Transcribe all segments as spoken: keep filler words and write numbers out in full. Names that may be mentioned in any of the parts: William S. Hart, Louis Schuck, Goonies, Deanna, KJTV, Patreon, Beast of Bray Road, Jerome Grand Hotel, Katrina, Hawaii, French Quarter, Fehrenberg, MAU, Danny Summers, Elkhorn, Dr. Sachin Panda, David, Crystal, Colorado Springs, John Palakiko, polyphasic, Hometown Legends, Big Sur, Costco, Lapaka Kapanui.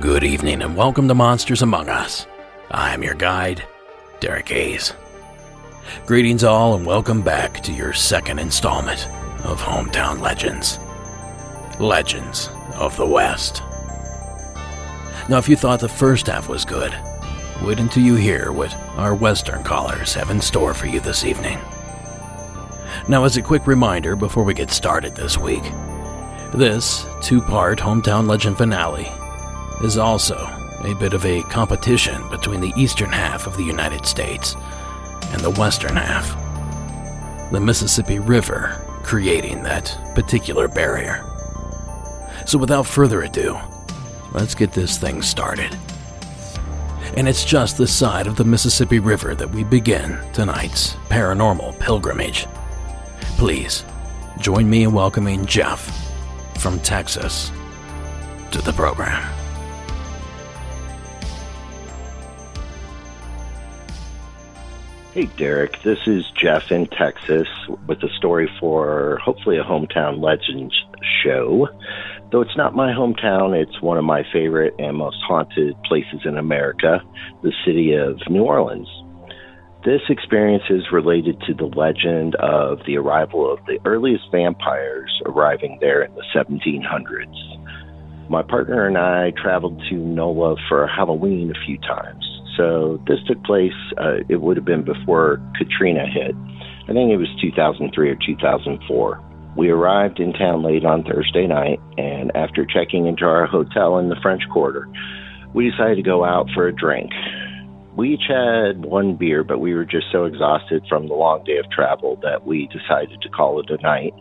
Good evening and welcome to Monsters Among Us. I am your guide, Derek Hayes. Greetings all and welcome back to your second installment of Hometown Legends. Legends of the West. Now if you thought the first half was good, wait until you hear what our Western callers have in store for you this evening. Now as a quick reminder before we get started this week, this two-part Hometown Legend finale is also a bit of a competition between the eastern half of the United States and the western half, the Mississippi River creating that particular barrier. So without further ado, let's get this thing started. And it's just this side of the Mississippi River that we begin tonight's paranormal pilgrimage. Please join me in welcoming Jeff from Texas to the program. Hey Derek, this is Jeff in Texas with a story for hopefully a Hometown Legends show. Though it's not my hometown, it's one of my favorite and most haunted places in America, the city of New Orleans. This experience is related to the legend of the arrival of the earliest vampires arriving there in the seventeen hundreds. My partner and I traveled to NOLA for Halloween a few times. So this took place, uh, it would have been before Katrina hit. I think it was two thousand three or two thousand four. We arrived in town late on Thursday night, and after checking into our hotel in the French Quarter, we decided to go out for a drink. We each had one beer, but we were just so exhausted from the long day of travel that we decided to call it a night,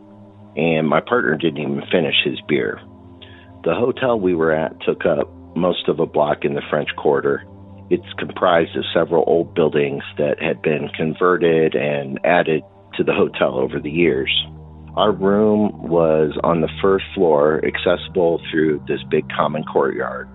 and my partner didn't even finish his beer. The hotel we were at took up most of a block in the French Quarter. It's comprised of several old buildings that had been converted and added to the hotel over the years. Our room was on the first floor, accessible through this big common courtyard.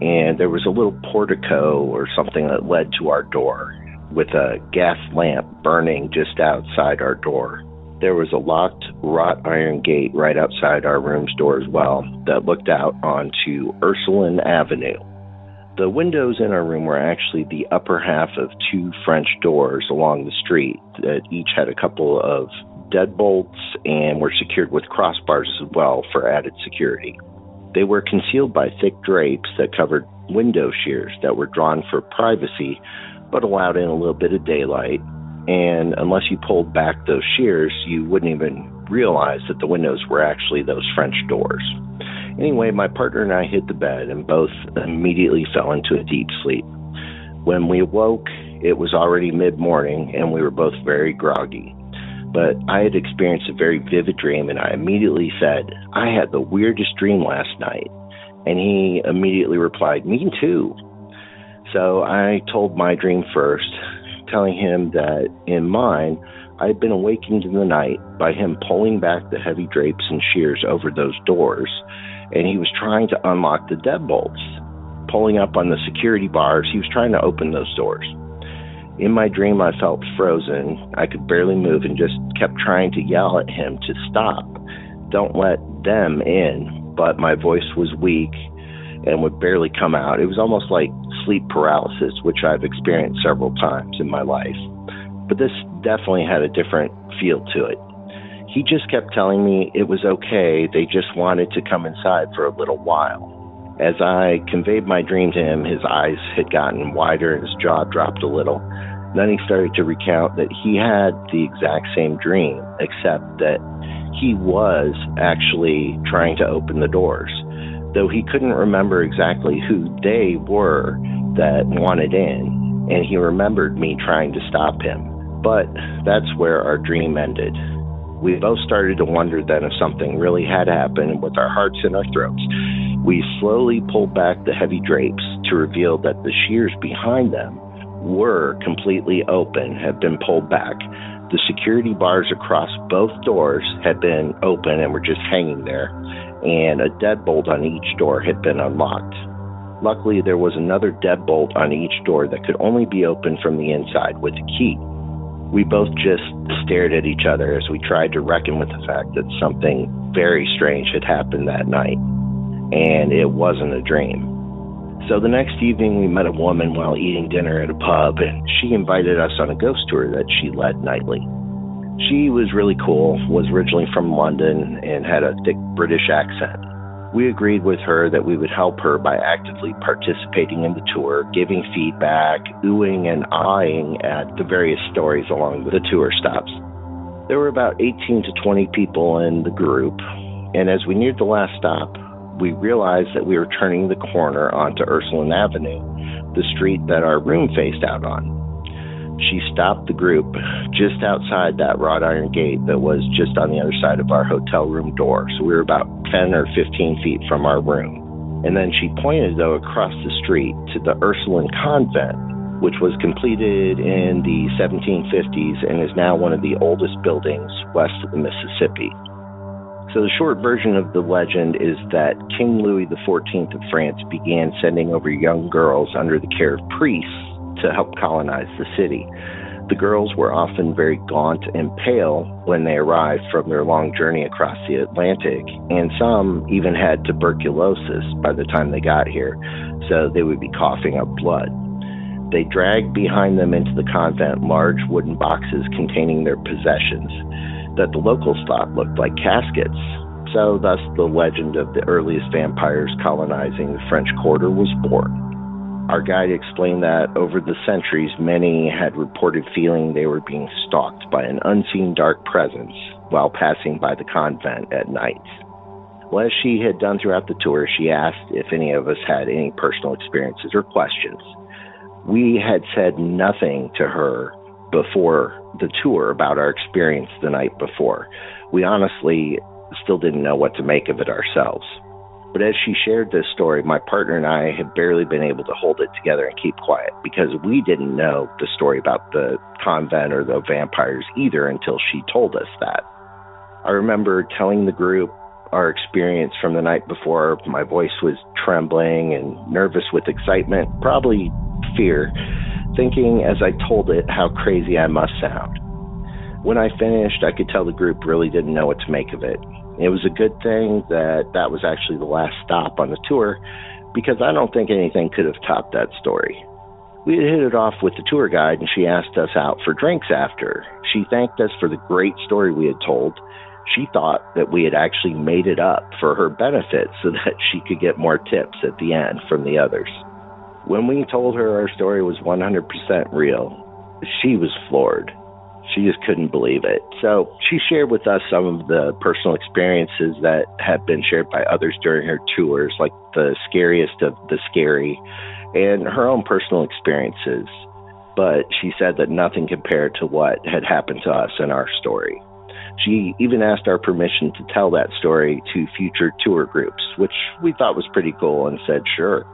And there was a little portico or something that led to our door with a gas lamp burning just outside our door. There was a locked wrought iron gate right outside our room's door as well that looked out onto Ursuline Avenue. The windows in our room were actually the upper half of two French doors along the street that each had a couple of deadbolts and were secured with crossbars as well for added security. They were concealed by thick drapes that covered window shears that were drawn for privacy but allowed in a little bit of daylight, and unless you pulled back those shears, you wouldn't even realize that the windows were actually those French doors. Anyway, my partner and I hit the bed and both immediately fell into a deep sleep. When we awoke, it was already mid-morning and we were both very groggy. But I had experienced a very vivid dream and I immediately said, "I had the weirdest dream last night." And he immediately replied, "Me too." So I told my dream first, telling him that in mine, I had been awakened in the night by him pulling back the heavy drapes and shears over those doors, and he was trying to unlock the deadbolts. Pulling up on the security bars, he was trying to open those doors. In my dream, I felt frozen. I could barely move and just kept trying to yell at him to stop. Don't let them in. But my voice was weak and would barely come out. It was almost like sleep paralysis, which I've experienced several times in my life. But this definitely had a different feel to it. He just kept telling me it was okay, they just wanted to come inside for a little while. As I conveyed my dream to him, his eyes had gotten wider and his jaw dropped a little. Then he started to recount that he had the exact same dream, except that he was actually trying to open the doors, though he couldn't remember exactly who they were that wanted in, and he remembered me trying to stop him. But that's where our dream ended. We both started to wonder then if something really had happened with our hearts in our throats. We slowly pulled back the heavy drapes to reveal that the shears behind them were completely open, had been pulled back. The security bars across both doors had been open and were just hanging there, and a deadbolt on each door had been unlocked. Luckily, there was another deadbolt on each door that could only be opened from the inside with a key. We both just stared at each other as we tried to reckon with the fact that something very strange had happened that night, and it wasn't a dream. So the next evening, we met a woman while eating dinner at a pub, and she invited us on a ghost tour that she led nightly. She was really cool, was originally from London, and had a thick British accent. We agreed with her that we would help her by actively participating in the tour, giving feedback, oohing and aahing at the various stories along the tour stops. There were about eighteen to twenty people in the group, and as we neared the last stop, we realized that we were turning the corner onto Ursuline Avenue, the street that our room faced out on. She stopped the group just outside that wrought iron gate that was just on the other side of our hotel room door, so we were about ten or fifteen feet from our room. And then she pointed, though, across the street to the Ursuline Convent, which was completed in the seventeen fifties and is now one of the oldest buildings west of the Mississippi. So the short version of the legend is that King Louis the fourteenth of France began sending over young girls under the care of priests to help colonize the city. The girls were often very gaunt and pale when they arrived from their long journey across the Atlantic, and some even had tuberculosis by the time they got here, so they would be coughing up blood. They dragged behind them into the convent large wooden boxes containing their possessions that the locals thought looked like caskets. So thus the legend of the earliest vampires colonizing the French Quarter was born. Our guide explained that over the centuries, many had reported feeling they were being stalked by an unseen dark presence while passing by the convent at night. Well, as she had done throughout the tour, she asked if any of us had any personal experiences or questions. We had said nothing to her before the tour about our experience the night before. We honestly still didn't know what to make of it ourselves. But as she shared this story, my partner and I had barely been able to hold it together and keep quiet because we didn't know the story about the convent or the vampires either until she told us that. I remember telling the group our experience from the night before. My voice was trembling and nervous with excitement, probably fear, thinking as I told it how crazy I must sound. When I finished, I could tell the group really didn't know what to make of it. It was a good thing that that was actually the last stop on the tour, because I don't think anything could have topped that story. We had hit it off with the tour guide, and she asked us out for drinks after. She thanked us for the great story we had told. She thought that we had actually made it up for her benefit so that she could get more tips at the end from the others. When we told her our story was one hundred percent real, she was floored. She just couldn't believe it. So she shared with us some of the personal experiences that had been shared by others during her tours, like the scariest of the scary, and her own personal experiences. But she said that nothing compared to what had happened to us in our story. She even asked our permission to tell that story to future tour groups, which we thought was pretty cool, and said sure.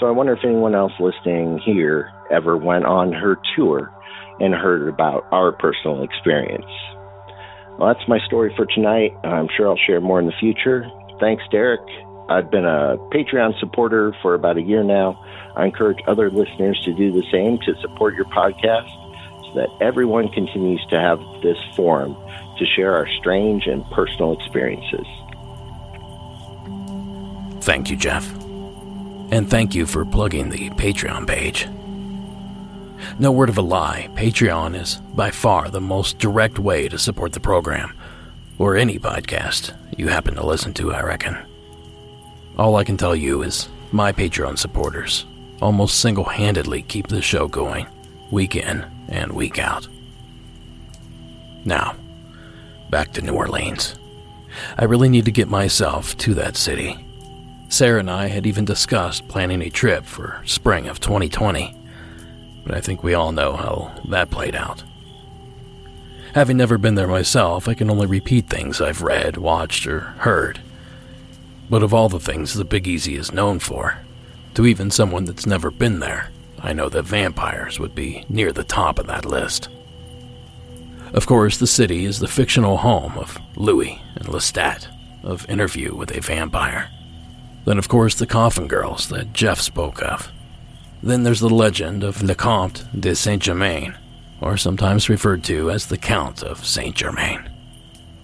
So I wonder if anyone else listening here ever went on her tour and heard about our personal experience. Well, that's my story for tonight. I'm sure I'll share more in the future. Thanks, Derek. I've been a Patreon supporter for about a year now. I encourage other listeners to do the same, to support your podcast so that everyone continues to have this forum to share our strange and personal experiences. Thank you, Jeff. And thank you for plugging the Patreon page. No word of a lie, Patreon is by far the most direct way to support the program, or any podcast you happen to listen to, I reckon. All I can tell you is my Patreon supporters almost single-handedly keep the show going, week in and week out. Now, back to New Orleans. I really need to get myself to that city. Sarah and I had even discussed planning a trip for spring of twenty twenty, but I think we all know how that played out. Having never been there myself, I can only repeat things I've read, watched, or heard. But of all the things the Big Easy is known for, to even someone that's never been there, I know that vampires would be near the top of that list. Of course, the city is the fictional home of Louis and Lestat of Interview with a Vampire. Then, of course, the coffin girls that Jeff spoke of. Then there's the legend of Le Comte de Saint-Germain, or sometimes referred to as the Count of Saint-Germain.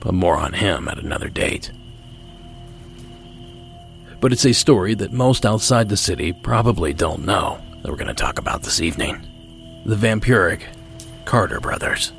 But more on him at another date. but it's a story that most outside the city probably don't know that we're going to talk about this evening. The vampiric Carter Brothers.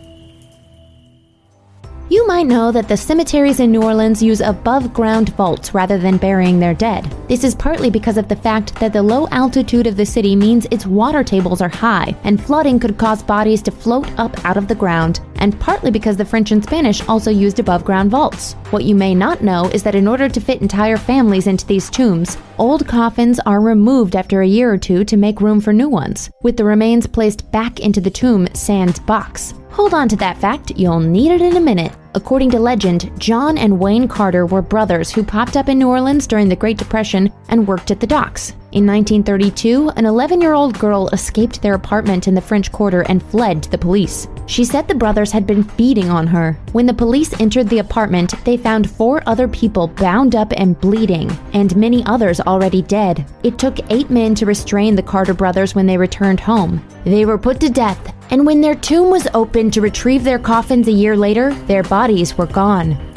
You might know that the cemeteries in New Orleans use above-ground vaults rather than burying their dead. This is partly because of the fact that the low altitude of the city means its water tables are high, and flooding could cause bodies to float up out of the ground, and partly because the French and Spanish also used above-ground vaults. What you may not know is that in order to fit entire families into these tombs, old coffins are removed after a year or two to make room for new ones, with the remains placed back into the tomb sans box. Hold on to that fact, you'll need it in a minute. According to legend, John and Wayne Carter were brothers who popped up in New Orleans during the Great Depression and worked at the docks. In nineteen thirty-two, an eleven-year-old girl escaped their apartment in the French Quarter and fled to the police. She said the brothers had been feeding on her. When the police entered the apartment, they found four other people bound up and bleeding, and many others already dead. It took eight men to restrain the Carter brothers when they returned home. They were put to death, and when their tomb was opened to retrieve their coffins a year later, their bodies were gone.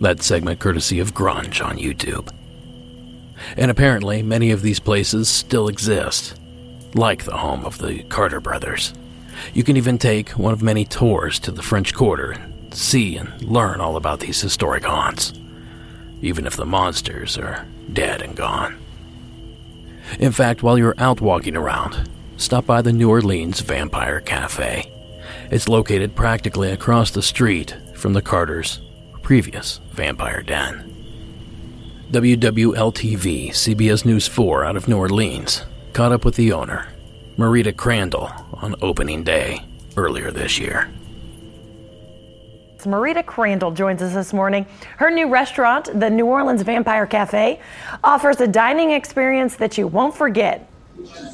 That segment courtesy of Grunge on YouTube. And apparently, many of these places still exist, like the home of the Carter brothers. You can even take one of many tours to the French Quarter and see and learn all about these historic haunts, even if the monsters are dead and gone. In fact, while you're out walking around, stop by the New Orleans Vampire Cafe. It's located practically across the street from the Carters' previous vampire den. W W L T V, C B S News four out of New Orleans, caught up with the owner, Marita Crandall, on opening day earlier this year. Marita Crandall joins us this morning. Her new restaurant, the New Orleans Vampire Cafe, offers a dining experience that you won't forget.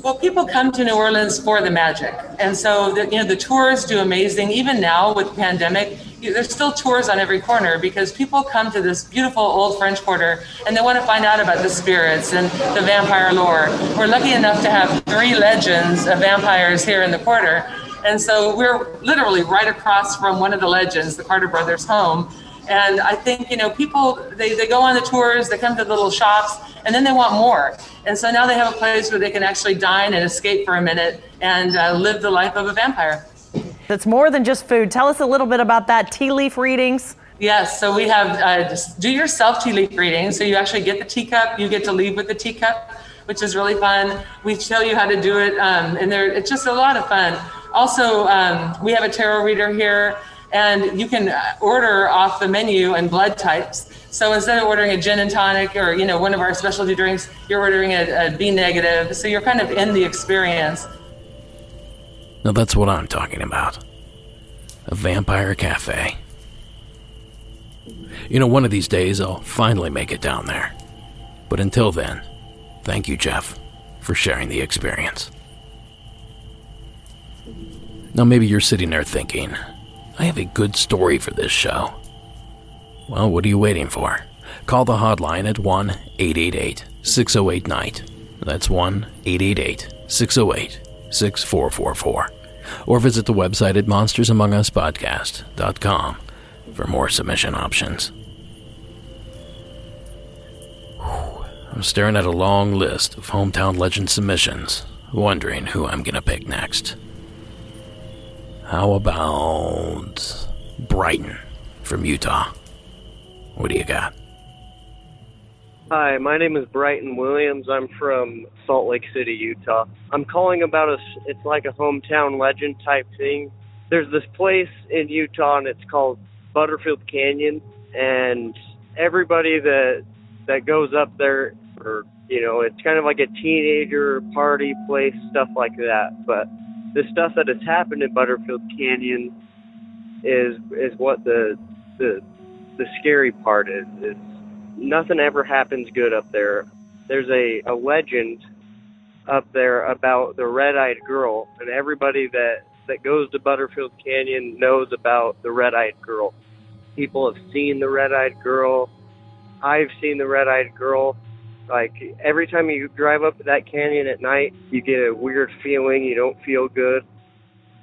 Well, people come to New Orleans for the magic. And so, the, you know, the tours do amazing. Even now with the pandemic, there's still tours on every corner because people come to this beautiful old French Quarter and they want to find out about the spirits and the vampire lore. We're lucky enough to have three legends of vampires here in the quarter. And so we're literally right across from one of the legends, the Carter Brothers' home. And I think, you know, people, they, they go on the tours, they come to the little shops, and then they want more. And so now they have a place where they can actually dine and escape for a minute and uh, live the life of a vampire. That's more than just food. Tell us a little bit about that. Tea leaf readings. Yes, so we have uh, do-yourself tea leaf readings. So you actually get the teacup, you get to leave with the teacup, which is really fun. We show you how to do it, um, and there, it's just a lot of fun. Also, um, we have a tarot reader here, and you can order off the menu and blood types. So instead of ordering a gin and tonic or, you know, one of our specialty drinks, you're ordering a, a B negative. So you're kind of in the experience. Now that's what I'm talking about. A vampire cafe. You know, one of these days I'll finally make it down there. But until then, thank you, Jeff, for sharing the experience. Now maybe you're sitting there thinking, I have a good story for this show. Well, what are you waiting for? Call the hotline at one eight eight eight six zero eight N I G H T. That's one eight eight eight six zero eight six four four four, or visit the website at monsters among us podcast dot com for more submission options. Whew. I'm staring at a long list of hometown legend submissions, wondering who I'm going to pick next. How about Brighton from Utah? What do you got? Hi, my name is Brighton Williams. I'm from Salt Lake City, Utah. I'm calling about a, it's like a hometown legend type thing. There's this place in Utah, and it's called Butterfield Canyon, and everybody that that goes up there, or, you know, it's kind of like a teenager party place, stuff like that. But the stuff that has happened in Butterfield Canyon is is what the the the scary part is. It's, nothing ever happens good up there. There's a, a legend up there about the red-eyed girl, and everybody that, that goes to Butterfield Canyon knows about the red-eyed girl. People have seen the red-eyed girl. I've seen the red-eyed girl. Like, every time you drive up that canyon at night, you get a weird feeling. You don't feel good.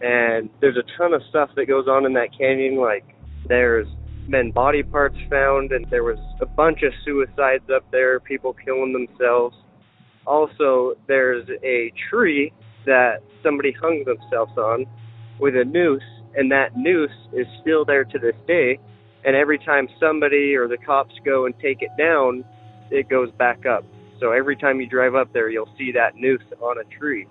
And there's a ton of stuff that goes on in that canyon. Like, there's been body parts found, and there was a bunch of suicides up there, people killing themselves. Also, there's a tree that somebody hung themselves on with a noose, and that noose is still there to this day. And every time somebody or the cops go and take it down, it goes back up. So every time you drive up there, you'll see that noose on a tree.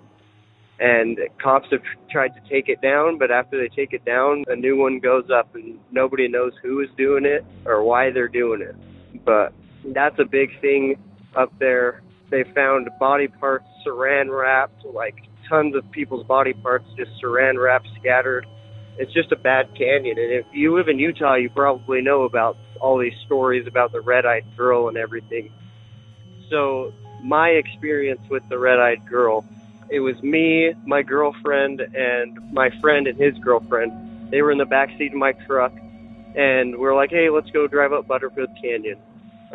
And cops have tried to take it down, but after they take it down, a new one goes up, and nobody knows who is doing it or why they're doing it. But that's a big thing up there. They found body parts saran wrapped, like tons of people's body parts just saran wrapped, scattered. It's just a bad canyon. And if you live in Utah, you probably know about all these stories about the red-eyed girl and everything. So my experience with the red-eyed girl, it was me, my girlfriend, and my friend and his girlfriend. They were in the backseat of my truck, and we were like, hey, let's go drive up Butterfield Canyon.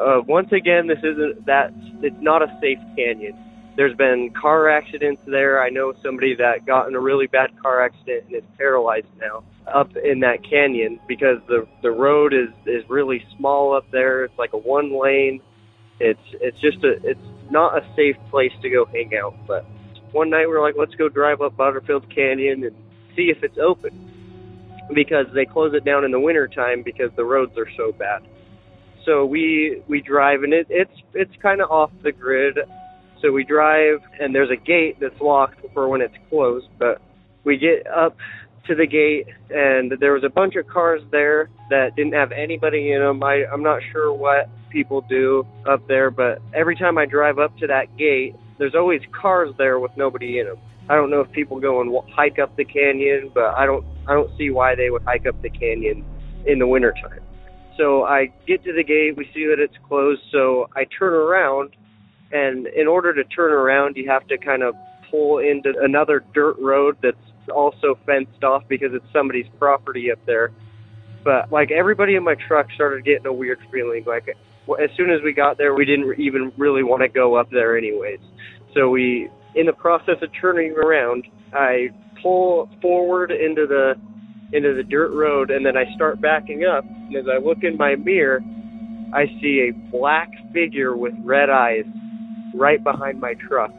Uh, once again, this isn't that, it's not a safe canyon. There's been car accidents there. I know somebody that got in a really bad car accident and is paralyzed now up in that canyon because the the road is, is really small up there. It's like a one lane. It's it's just a it's not a safe place to go hang out. But one night we were like, let's go drive up Butterfield Canyon and see if it's open, because they close it down in the wintertime because the roads are so bad. So we we drive, and it it's it's kind of off the grid. So we drive, and there's a gate that's locked for when it's closed, but we get up to the gate, and there was a bunch of cars there that didn't have anybody in them. I, I'm not sure what people do up there, but every time I drive up to that gate, there's always cars there with nobody in them. I don't know if people go and hike up the canyon, but I don't, I don't see why they would hike up the canyon in the wintertime. So I get to the gate, we see that it's closed, so I turn around. And in order to turn around, you have to kind of pull into another dirt road that's also fenced off because it's somebody's property up there. But, like, everybody in my truck started getting a weird feeling. Like, as soon as we got there, we didn't even really want to go up there anyways. So we, in the process of turning around, I pull forward into the, into the dirt road, and then I start backing up. And as I look in my mirror, I see a black figure with red eyes right behind my truck,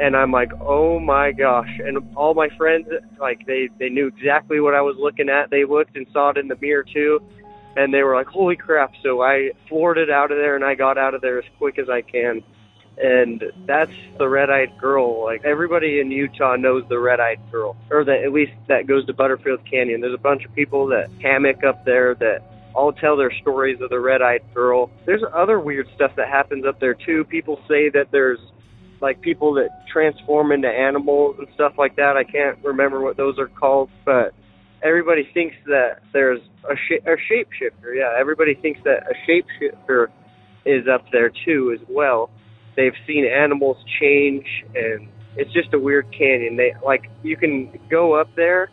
and I'm like, oh my gosh. And all my friends, like, they they knew exactly what I was looking at. They looked and saw it in the mirror too, and they were like, holy crap. So I floored it out of there, and I got out of there as quick as I can. And that's the red-eyed girl. Like, everybody in Utah knows the red-eyed girl, or that at least that goes to Butterfield Canyon. There's a bunch of people that hammock up there that all tell their stories of the red-eyed girl. There's other weird stuff that happens up there, too. People say that there's, like, people that transform into animals and stuff like that. I can't remember what those are called, but everybody thinks that there's a, sh- a shapeshifter. Yeah, everybody thinks that a shapeshifter is up there, too, as well. They've seen animals change, and it's just a weird canyon. They, like, you can go up there,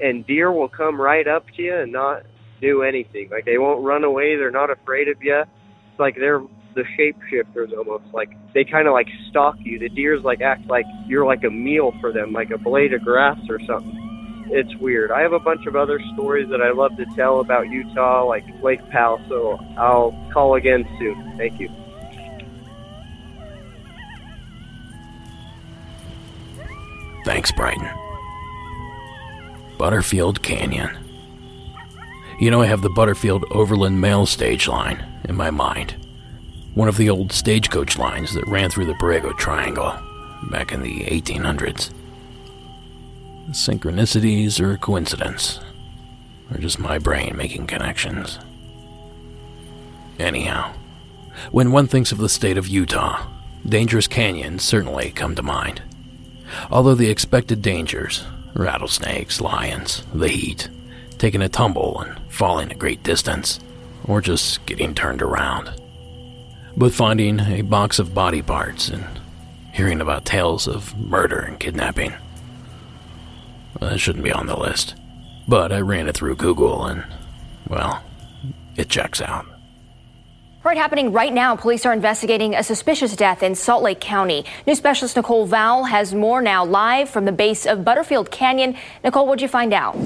and deer will come right up to you and not do anything. Like, they won't run away. They're not afraid of you. It's like they're the shapeshifters almost. Like, they kind of like stalk you. The deers like act like you're like a meal for them, like a blade of grass or something. It's weird. I have a bunch of other stories that I love to tell about Utah, like Lake Powell, so I'll call again soon. Thank you. Thanks, Brighton. Butterfield Canyon. You know, I have the Butterfield Overland Mail stage line in my mind. One of the old stagecoach lines that ran through the Borrego Triangle back in the eighteen hundreds. Synchronicities or coincidence, or just my brain making connections. Anyhow, when one thinks of the state of Utah, dangerous canyons certainly come to mind. Although the expected dangers, rattlesnakes, lions, the heat, taking a tumble and falling a great distance, or just getting turned around. But finding a box of body parts and hearing about tales of murder and kidnapping, well, that shouldn't be on the list. But I ran it through Google and, well, it checks out. Right, happening right now, police are investigating a suspicious death in Salt Lake County. News specialist Nicole Vowell has more now live from the base of Butterfield Canyon. Nicole, what'd you find out?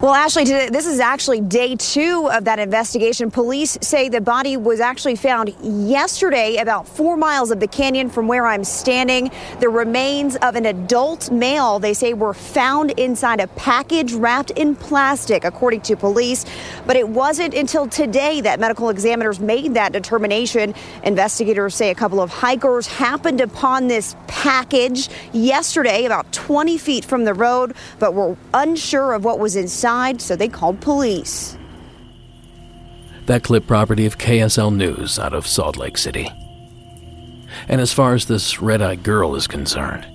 Well, Ashley, today, this is actually day two of that investigation. Police say the body was actually found yesterday about four miles of the canyon from where I'm standing. The remains of an adult male, they say, were found inside a package wrapped in plastic, according to police. But it wasn't until today that medical examiners made that determination. Investigators say a couple of hikers happened upon this package yesterday, about twenty feet from the road, but were unsure of what was inside, so they called police. That clip, property of K S L News out of Salt Lake City. And as far as this red-eyed girl is concerned,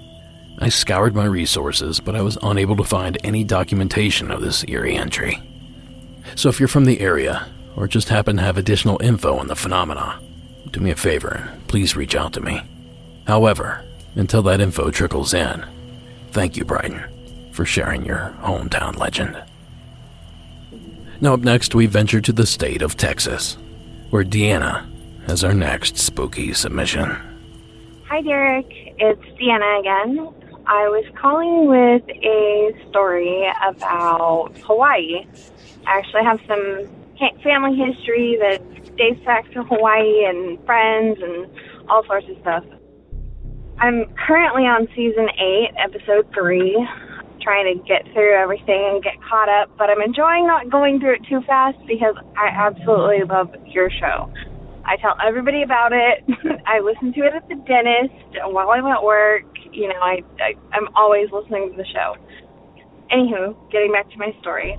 I scoured my resources, but I was unable to find any documentation of this eerie entry. So if you're from the area, or just happen to have additional info on the phenomena, do me a favor and please reach out to me. However, until that info trickles in, thank you, Brighton, for sharing your hometown legend. Now up next, we venture to the state of Texas, where Deanna has our next spooky submission. Hi, Derek. It's Deanna again. I was calling with a story about Hawaii. I actually have some family history that dates back to Hawaii and friends and all sorts of stuff. I'm currently on season eight, episode three. Trying to get through everything and get caught up, but I'm enjoying not going through it too fast because I absolutely love your show. I tell everybody about it. I listen to it at the dentist while I'm at work. You know, I, I, I'm always listening to the show. Anywho, getting back to my story.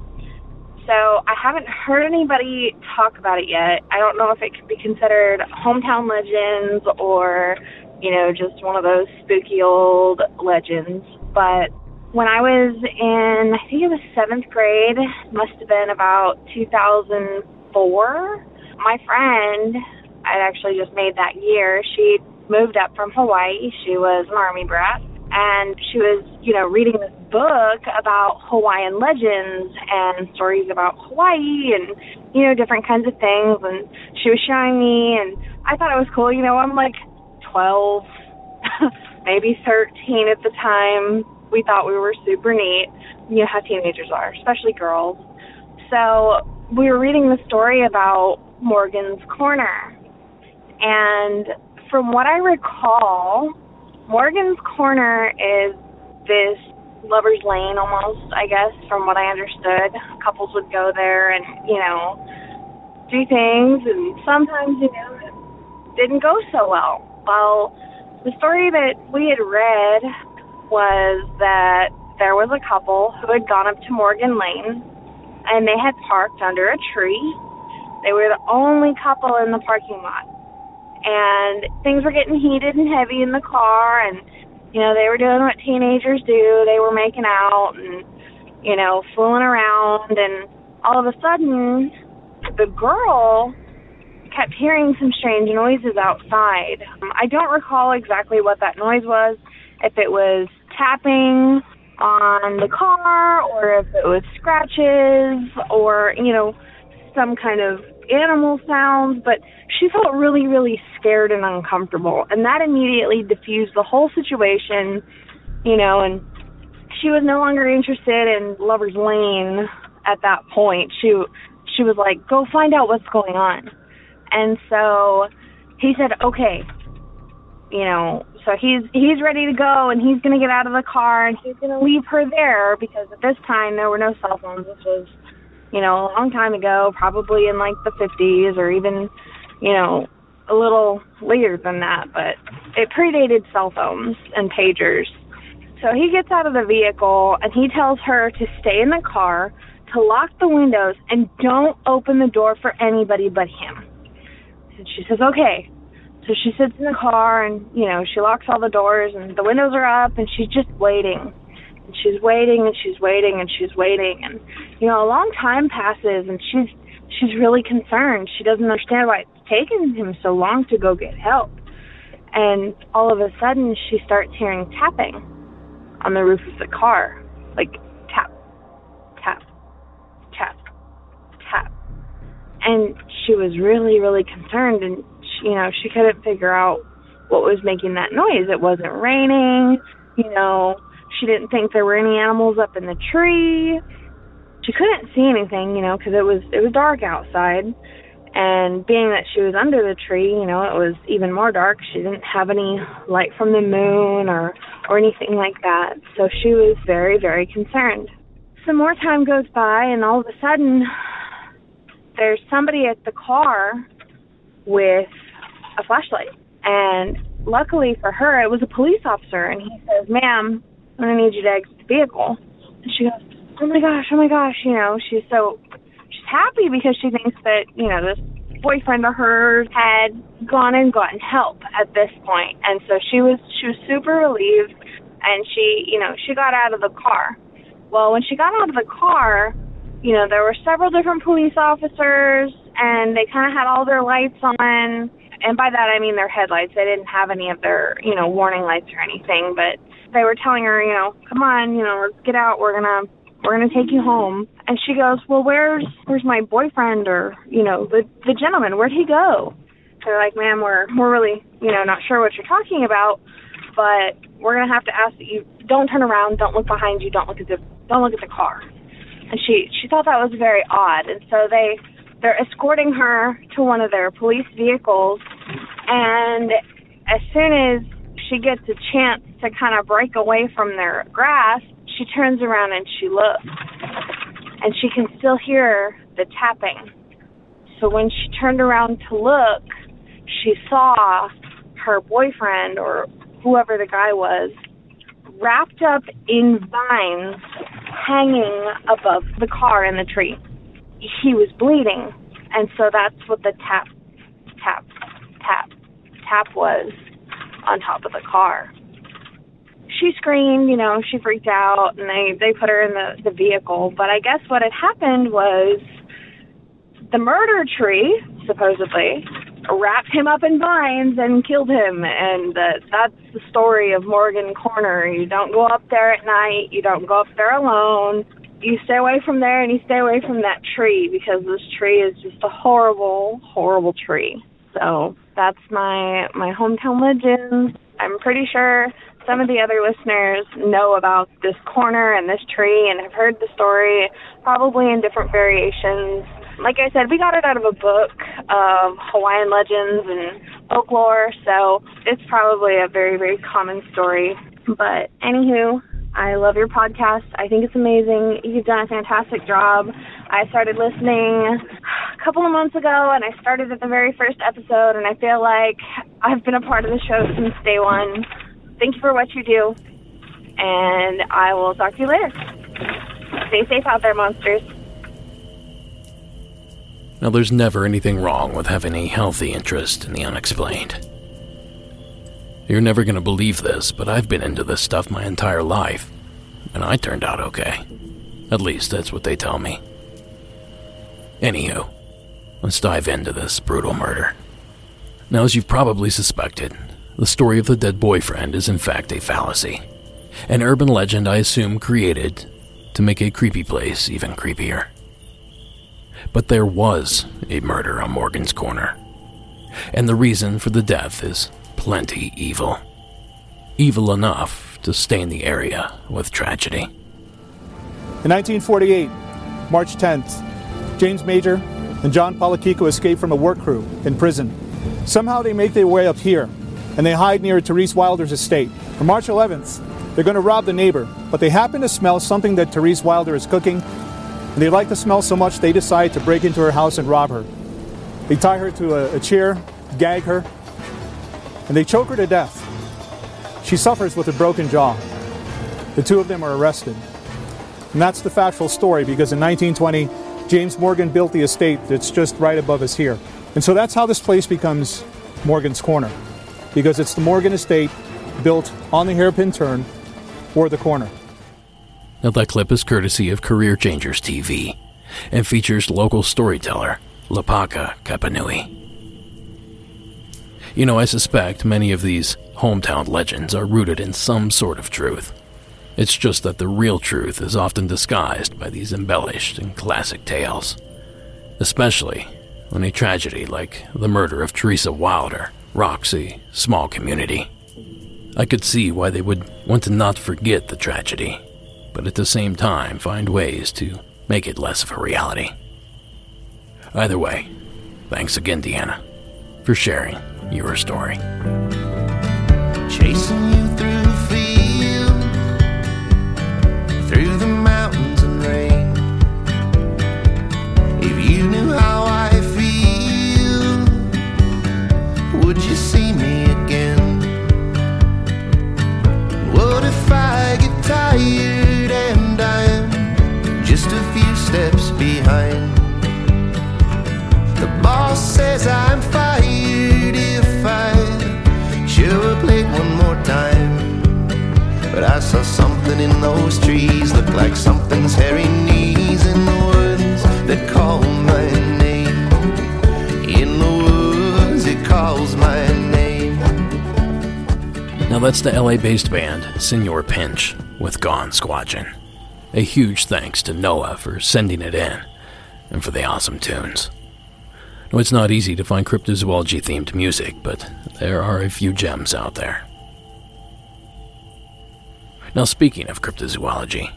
So I haven't heard anybody talk about it yet. I don't know if it could be considered hometown legends or, you know, just one of those spooky old legends, but when I was in, I think it was seventh grade, must have been about two thousand four, my friend, I actually just made that year, she moved up from Hawaii. She was an Army brat, and she was, you know, reading this book about Hawaiian legends and stories about Hawaii and, you know, different kinds of things, and she was showing me, and I thought it was cool. You know, I'm like twelve, maybe thirteen at the time. We thought we were super neat. You know how teenagers are, especially girls. So we were reading the story about Morgan's Corner. And from what I recall, Morgan's Corner is this lover's lane almost, I guess, from what I understood. Couples would go there and, you know, do things. And sometimes, you know, it didn't go so well. Well, the story that we had read was that there was a couple who had gone up to Morgan Lane, and they had parked under a tree. They were the only couple in the parking lot, and things were getting heated and heavy in the car, and, you know, they were doing what teenagers do. They were making out and, you know, fooling around, and all of a sudden, the girl kept hearing some strange noises outside. I don't recall exactly what that noise was, if it was tapping on the car or if it was scratches or, you know, some kind of animal sounds, but she felt really, really scared and uncomfortable, and that immediately diffused the whole situation, you know, and she was no longer interested in Lover's Lane at that point. She, she was like, go find out what's going on. And so he said, okay, you know, so he's he's ready to go, and he's going to get out of the car, and he's going to leave her there because at this time there were no cell phones. This was, you know, a long time ago, probably in like the fifties or even, you know, a little later than that. But it predated cell phones and pagers. So he gets out of the vehicle, and he tells her to stay in the car, to lock the windows, and don't open the door for anybody but him. And she says, okay. So she sits in the car and, you know, she locks all the doors and the windows are up, and she's just waiting. And she's waiting and she's waiting and she's waiting. And, you know, a long time passes, and she's she's really concerned. She doesn't understand why it's taken him so long to go get help. And all of a sudden she starts hearing tapping on the roof of the car. Like tap, tap, tap, tap. And she was really, really concerned, and you know, she couldn't figure out what was making that noise. It wasn't raining, you know, she didn't think there were any animals up in the tree. she couldn't see anything, you know, because it was, it was dark outside. And being that she was under the tree, you know, it was even more dark. She didn't have any light from the moon or, or anything like that. So she was very, very concerned. Some more time goes by, and all of a sudden, there's somebody at the car with a flashlight. And luckily for her, it was a police officer. And he says, "Ma'am, I'm going to need you to exit the vehicle." And she goes, "Oh, my gosh, oh, my gosh." You know, she's so... she's happy because she thinks that, you know, this boyfriend of hers had gone and gotten help at this point. And so she was she was super relieved, and she, you know, she got out of the car. Well, when she got out of the car, you know, there were several different police officers, and they kind of had all their lights on. And by that, I mean their headlights. They didn't have any of their, you know, warning lights or anything. But they were telling her, you know, "Come on, you know, let's get out. We're going to... we're going to take you home." And she goes, "Well, where's where's my boyfriend, or, you know, the the gentleman? Where'd he go?" They're like, "Ma'am, we're, we're really, you know, not sure what you're talking about, but we're going to have to ask that you don't turn around, don't look behind you, don't look at the don't look at the car." And she, she thought that was very odd. And so they, they're escorting her to one of their police vehicles. And as soon as she gets a chance to kind of break away from their grasp, she turns around and she looks, and she can still hear the tapping. So when she turned around to look, she saw her boyfriend, or whoever the guy was, wrapped up in vines hanging above the car in the tree. He was bleeding, and so that's what the tap, tap, tap, tap was on top of the car. She screamed, you know, she freaked out, and they, they put her in the, the vehicle. But I guess what had happened was the murder tree, supposedly, wrapped him up in vines and killed him. And uh, that's the story of Morgan's Corner. You don't go up there at night. You don't go up there alone. You stay away from there, and you stay away from that tree, because this tree is just a horrible, horrible tree. So that's my, my hometown legend. I'm pretty sure some of the other listeners know about this corner and this tree and have heard the story, probably in different variations. Like I said, we got it out of a book of Hawaiian legends and folklore, so it's probably a very, very common story. But anywho, I love your podcast. I think it's amazing. You've done a fantastic job. I started listening a couple of months ago, and I started at the very first episode, and I feel like I've been a part of the show since day one. Thank you for what you do, and I will talk to you later. Stay safe out there, monsters. Now, there's never anything wrong with having a healthy interest in the unexplained. You're never going to believe this, but I've been into this stuff my entire life, and I turned out okay. At least that's what they tell me. Anywho, let's dive into this brutal murder. Now, as you've probably suspected, the story of the dead boyfriend is in fact a fallacy. An urban legend, I assume, created to make a creepy place even creepier. But there was a murder on Morgan's Corner. And the reason for the death is plenty evil. Evil enough to stain the area with tragedy. In nineteen forty-eight, March tenth, James Major and John Palakiko escape from a work crew in prison. Somehow they make their way up here, and they hide near Therese Wilder's estate. On March eleventh, they're going to rob the neighbor, but they happen to smell something that Therese Wilder is cooking, and they like the smell so much they decide to break into her house and rob her. They tie her to a, a chair, gag her, and they choke her to death. She suffers with a broken jaw. The two of them are arrested. And that's the factual story, because in nineteen twenty, James Morgan built the estate that's just right above us here. And so that's how this place becomes Morgan's Corner, because it's the Morgan estate built on the hairpin turn, or the corner. Now, that clip is courtesy of Career Changers T V and features local storyteller Lapaka Kapanui. You know, I suspect many of these hometown legends are rooted in some sort of truth. It's just that the real truth is often disguised by these embellished and classic tales, especially when a tragedy like the murder of Teresa Wilder rocks a small community. I could see why they would want to not forget the tragedy, but at the same time find ways to make it less of a reality. Either way, thanks again, Deanna, for sharing your story. Chasing you through the field, through the mountains and rain. If you knew how I feel, would you see me again? What if I get tired and I'm just a few steps behind? The boss says I'm fired if I show up late one more time. But I saw something in those trees, looked like something's hairy knees, in the woods that call my name. In the woods it calls my name. Now that's the L A-based band Senor Pinch with Gone Squatchin'. A huge thanks to NOLA for sending it in, and for the awesome tunes. Now, it's not easy to find cryptozoology-themed music, but there are a few gems out there. Now, speaking of cryptozoology,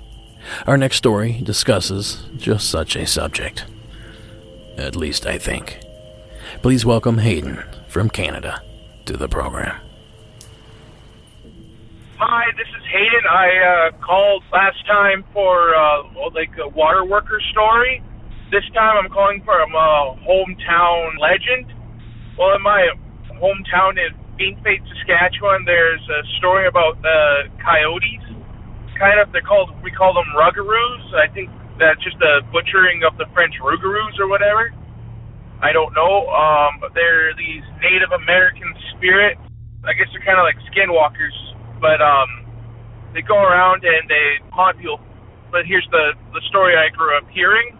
our next story discusses just such a subject. At least, I think. Please welcome Hayden from Canada to the program. Hi, this is Hayden. I uh, called last time for uh, like a water worker story. This time I'm calling from a hometown legend. Well, in my hometown in Beanfate, Saskatchewan, there's a story about the coyotes. Kind of, they're called, we call them rougarous. I think that's just a butchering of the French rougarous or whatever. I don't know. Um, but they're these Native American spirits. I guess they're kind of like skinwalkers, but um, they go around and they haunt people. But here's the, the story I grew up hearing.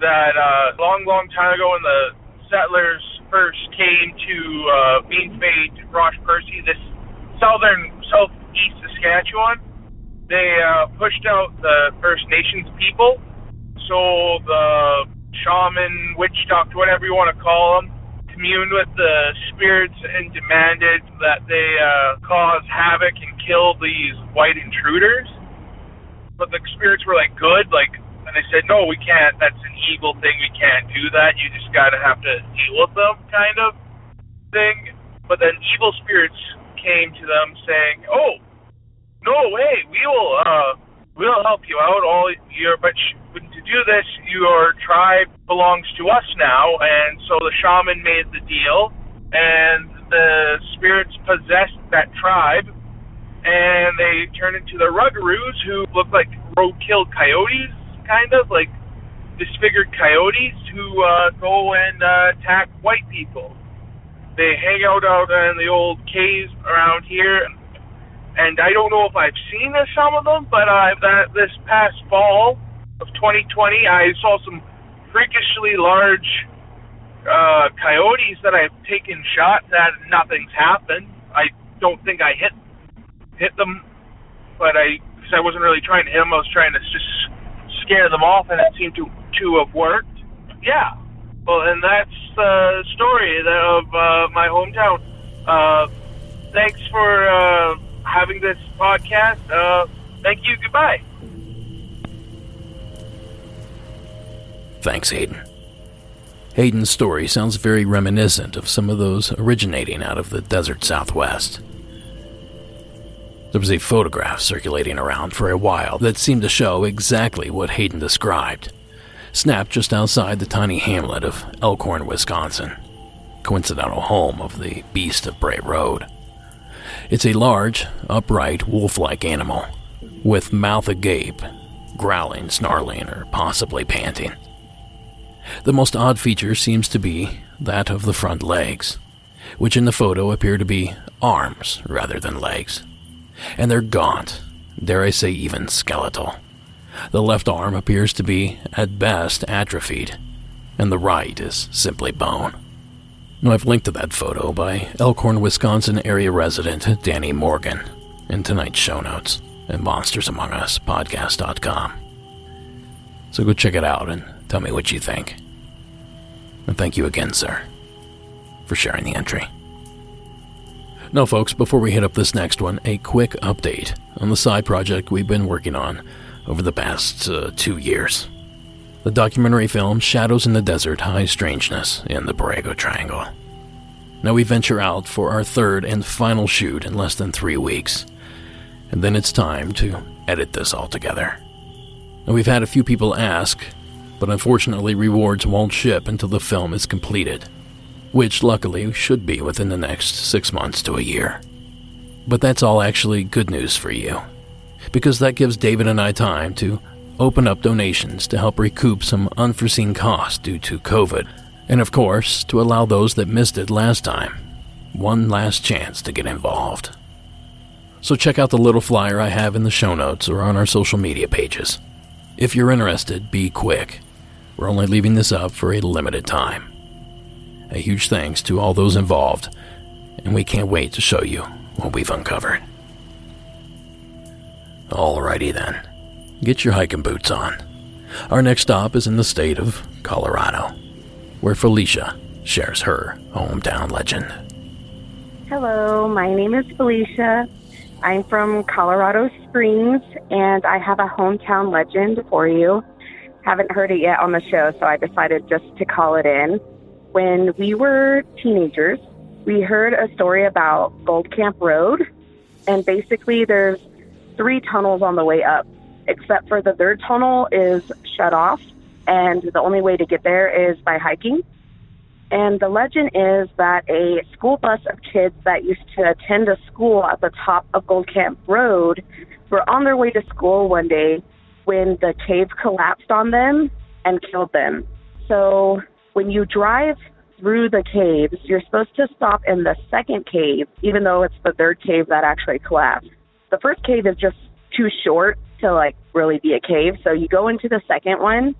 That a uh, long, long time ago when the settlers first came to uh, Beanfate, Roche Percy, this southern, southeast Saskatchewan, they uh, pushed out the First Nations people. So the shaman, witch doctor, whatever you want to call them, communed with the spirits and demanded that they uh, cause havoc and kill these white intruders. But the spirits were like, good, like, and they said, no, we can't. That's an evil thing. We can't do that. You just got to have to deal with them kind of thing. But then evil spirits came to them saying, oh, no way. We will uh, we'll help you out. All your, but to do this, your tribe belongs to us now. And so the shaman made the deal. And the spirits possessed that tribe. And they turned into the rougarous, who looked like roadkill coyotes. Kind of like disfigured coyotes who uh, go and uh, attack white people. They hang out out in the old caves around here, and I don't know if I've seen some of them, but uh, that this past fall of twenty twenty, I saw some freakishly large uh, coyotes that I've taken shots at, and nothing's happened. I don't think I hit hit them, but I because I wasn't really trying to hit them. I was trying to just scare them off, and it seemed to, to have worked. Yeah. Well, and that's the uh, story of uh, my hometown. Uh, thanks for uh, having this podcast. Uh, thank you. Goodbye. Thanks, Hayden. Hayden's story sounds very reminiscent of some of those originating out of the desert Southwest. There was a photograph circulating around for a while that seemed to show exactly what Hayden described, snapped just outside the tiny hamlet of Elkhorn, Wisconsin, coincidental home of the Beast of Bray Road. It's a large, upright, wolf-like animal, with mouth agape, growling, snarling, or possibly panting. The most odd feature seems to be that of the front legs, which in the photo appear to be arms rather than legs. And they're gaunt, dare I say even skeletal. The left arm appears to be, at best, atrophied, and the right is simply bone. Now, I've linked to that photo by Elkhorn, Wisconsin area resident Danny Morgan in tonight's show notes at monsters among us podcast dot com. So go check it out and tell me what you think. And thank you again, sir, for sharing the entry. Now, folks, before we hit up this next one, a quick update on the side project we've been working on over the past uh, two years. The documentary film shadows in the desert high strangeness in the Borrego Triangle. Now we venture out for our third and final shoot in less than three weeks. And then it's time to edit this all together. Now we've had a few people ask, but unfortunately rewards won't ship until the film is completed, which luckily should be within the next six months to a year. But that's all actually good news for you, because that gives David and I time to open up donations to help recoup some unforeseen costs due to COVID, and of course, to allow those that missed it last time one last chance to get involved. So check out the little flyer I have in the show notes or on our social media pages. If you're interested, be quick. We're only leaving this up for a limited time. A huge thanks to all those involved, and we can't wait to show you what we've uncovered. Alrighty then, get your hiking boots on. Our next stop is in the state of Colorado, where Felicia shares her hometown legend. Hello, my name is Felicia. I'm from Colorado Springs, and I have a hometown legend for you. Haven't heard it yet on the show, so I decided just to call it in. When we were teenagers, we heard a story about Gold Camp Road, and basically there's three tunnels on the way up, except for the third tunnel is shut off, and the only way to get there is by hiking. And the legend is that a school bus of kids that used to attend a school at the top of Gold Camp Road were on their way to school one day when the cave collapsed on them and killed them. So when you drive through the caves, you're supposed to stop in the second cave, even though it's the third cave that actually collapsed. The first cave is just too short to like really be a cave, so you go into the second one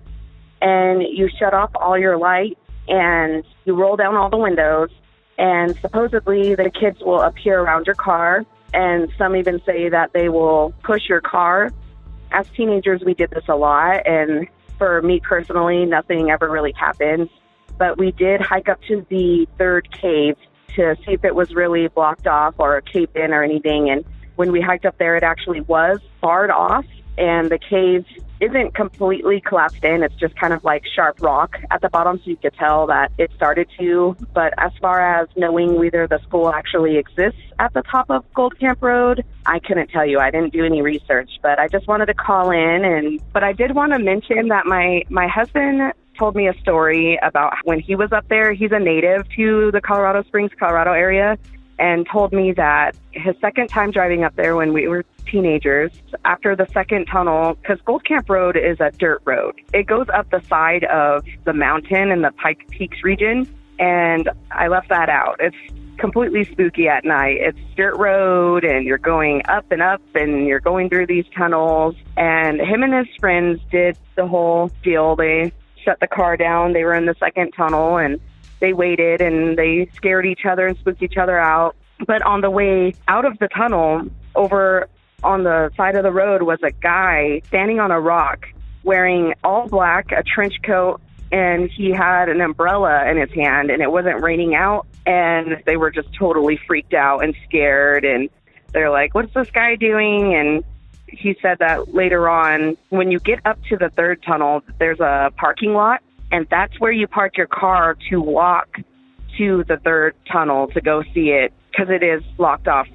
and you shut off all your lights and you roll down all the windows, and supposedly the kids will appear around your car, and some even say that they will push your car. As teenagers, we did this a lot, and for me personally, nothing ever really happened. But we did hike up to the third cave to see if it was really blocked off or caved in or anything, and when we hiked up there, it actually was barred off, and the cave isn't completely collapsed in. It's just kind of like sharp rock at the bottom, so you could tell that it started to. But as far as knowing whether the school actually exists at the top of Gold Camp Road, I couldn't tell you. I didn't do any research, but I just wanted to call in. And but I did want to mention that my, my husband told me a story about when he was up there. He's a native to the Colorado Springs, Colorado area, and told me that his second time driving up there when we were teenagers, after the second tunnel, because Gold Camp Road is a dirt road. It goes up the side of the mountain in the Pike Peaks region, and I left that out. It's completely spooky at night. It's dirt road, and you're going up and up, and you're going through these tunnels. And him and his friends did the whole deal. They shut the car down. They were in the second tunnel, and they waited, and they scared each other and spooked each other out. But on the way out of the tunnel, over on the side of the road was a guy standing on a rock wearing all black, a trench coat, and he had an umbrella in his hand, and it wasn't raining out, and they were just totally freaked out and scared, and they're like, what's this guy doing? And he said that later on, when you get up to the third tunnel, there's a parking lot, and that's where you park your car to walk to the third tunnel to go see it, because it is locked off.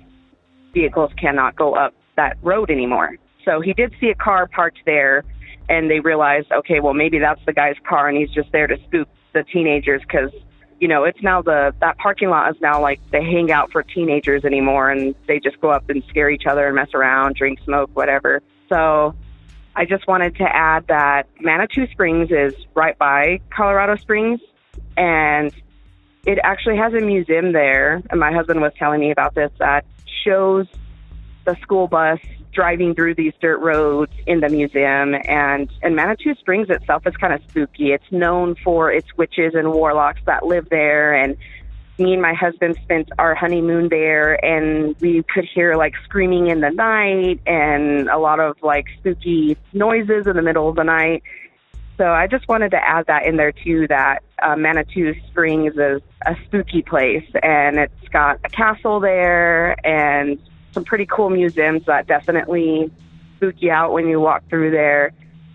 Vehicles cannot go up that road anymore. So he did see a car parked there, and they realized, okay, well, maybe that's the guy's car, and he's just there to spook the teenagers, because, you know, it's now the that parking lot is now like the hangout for teenagers anymore, and they just go up and scare each other and mess around, drink, smoke, whatever. So I just wanted to add that Manitou Springs is right by Colorado Springs, and it actually has a museum there, and my husband was telling me about this, that shows the school bus driving through these dirt roads in the museum. And, and Manitou Springs itself is kind of spooky. It's known for its witches and warlocks that live there. And me and my husband spent our honeymoon there, and we could hear like screaming in the night and a lot of like spooky noises in the middle of the night. So I just wanted to add that in there too, that uh, Manitou Springs is a spooky place, and it's got a castle there and some pretty cool museums that definitely spook you out when you walk through there.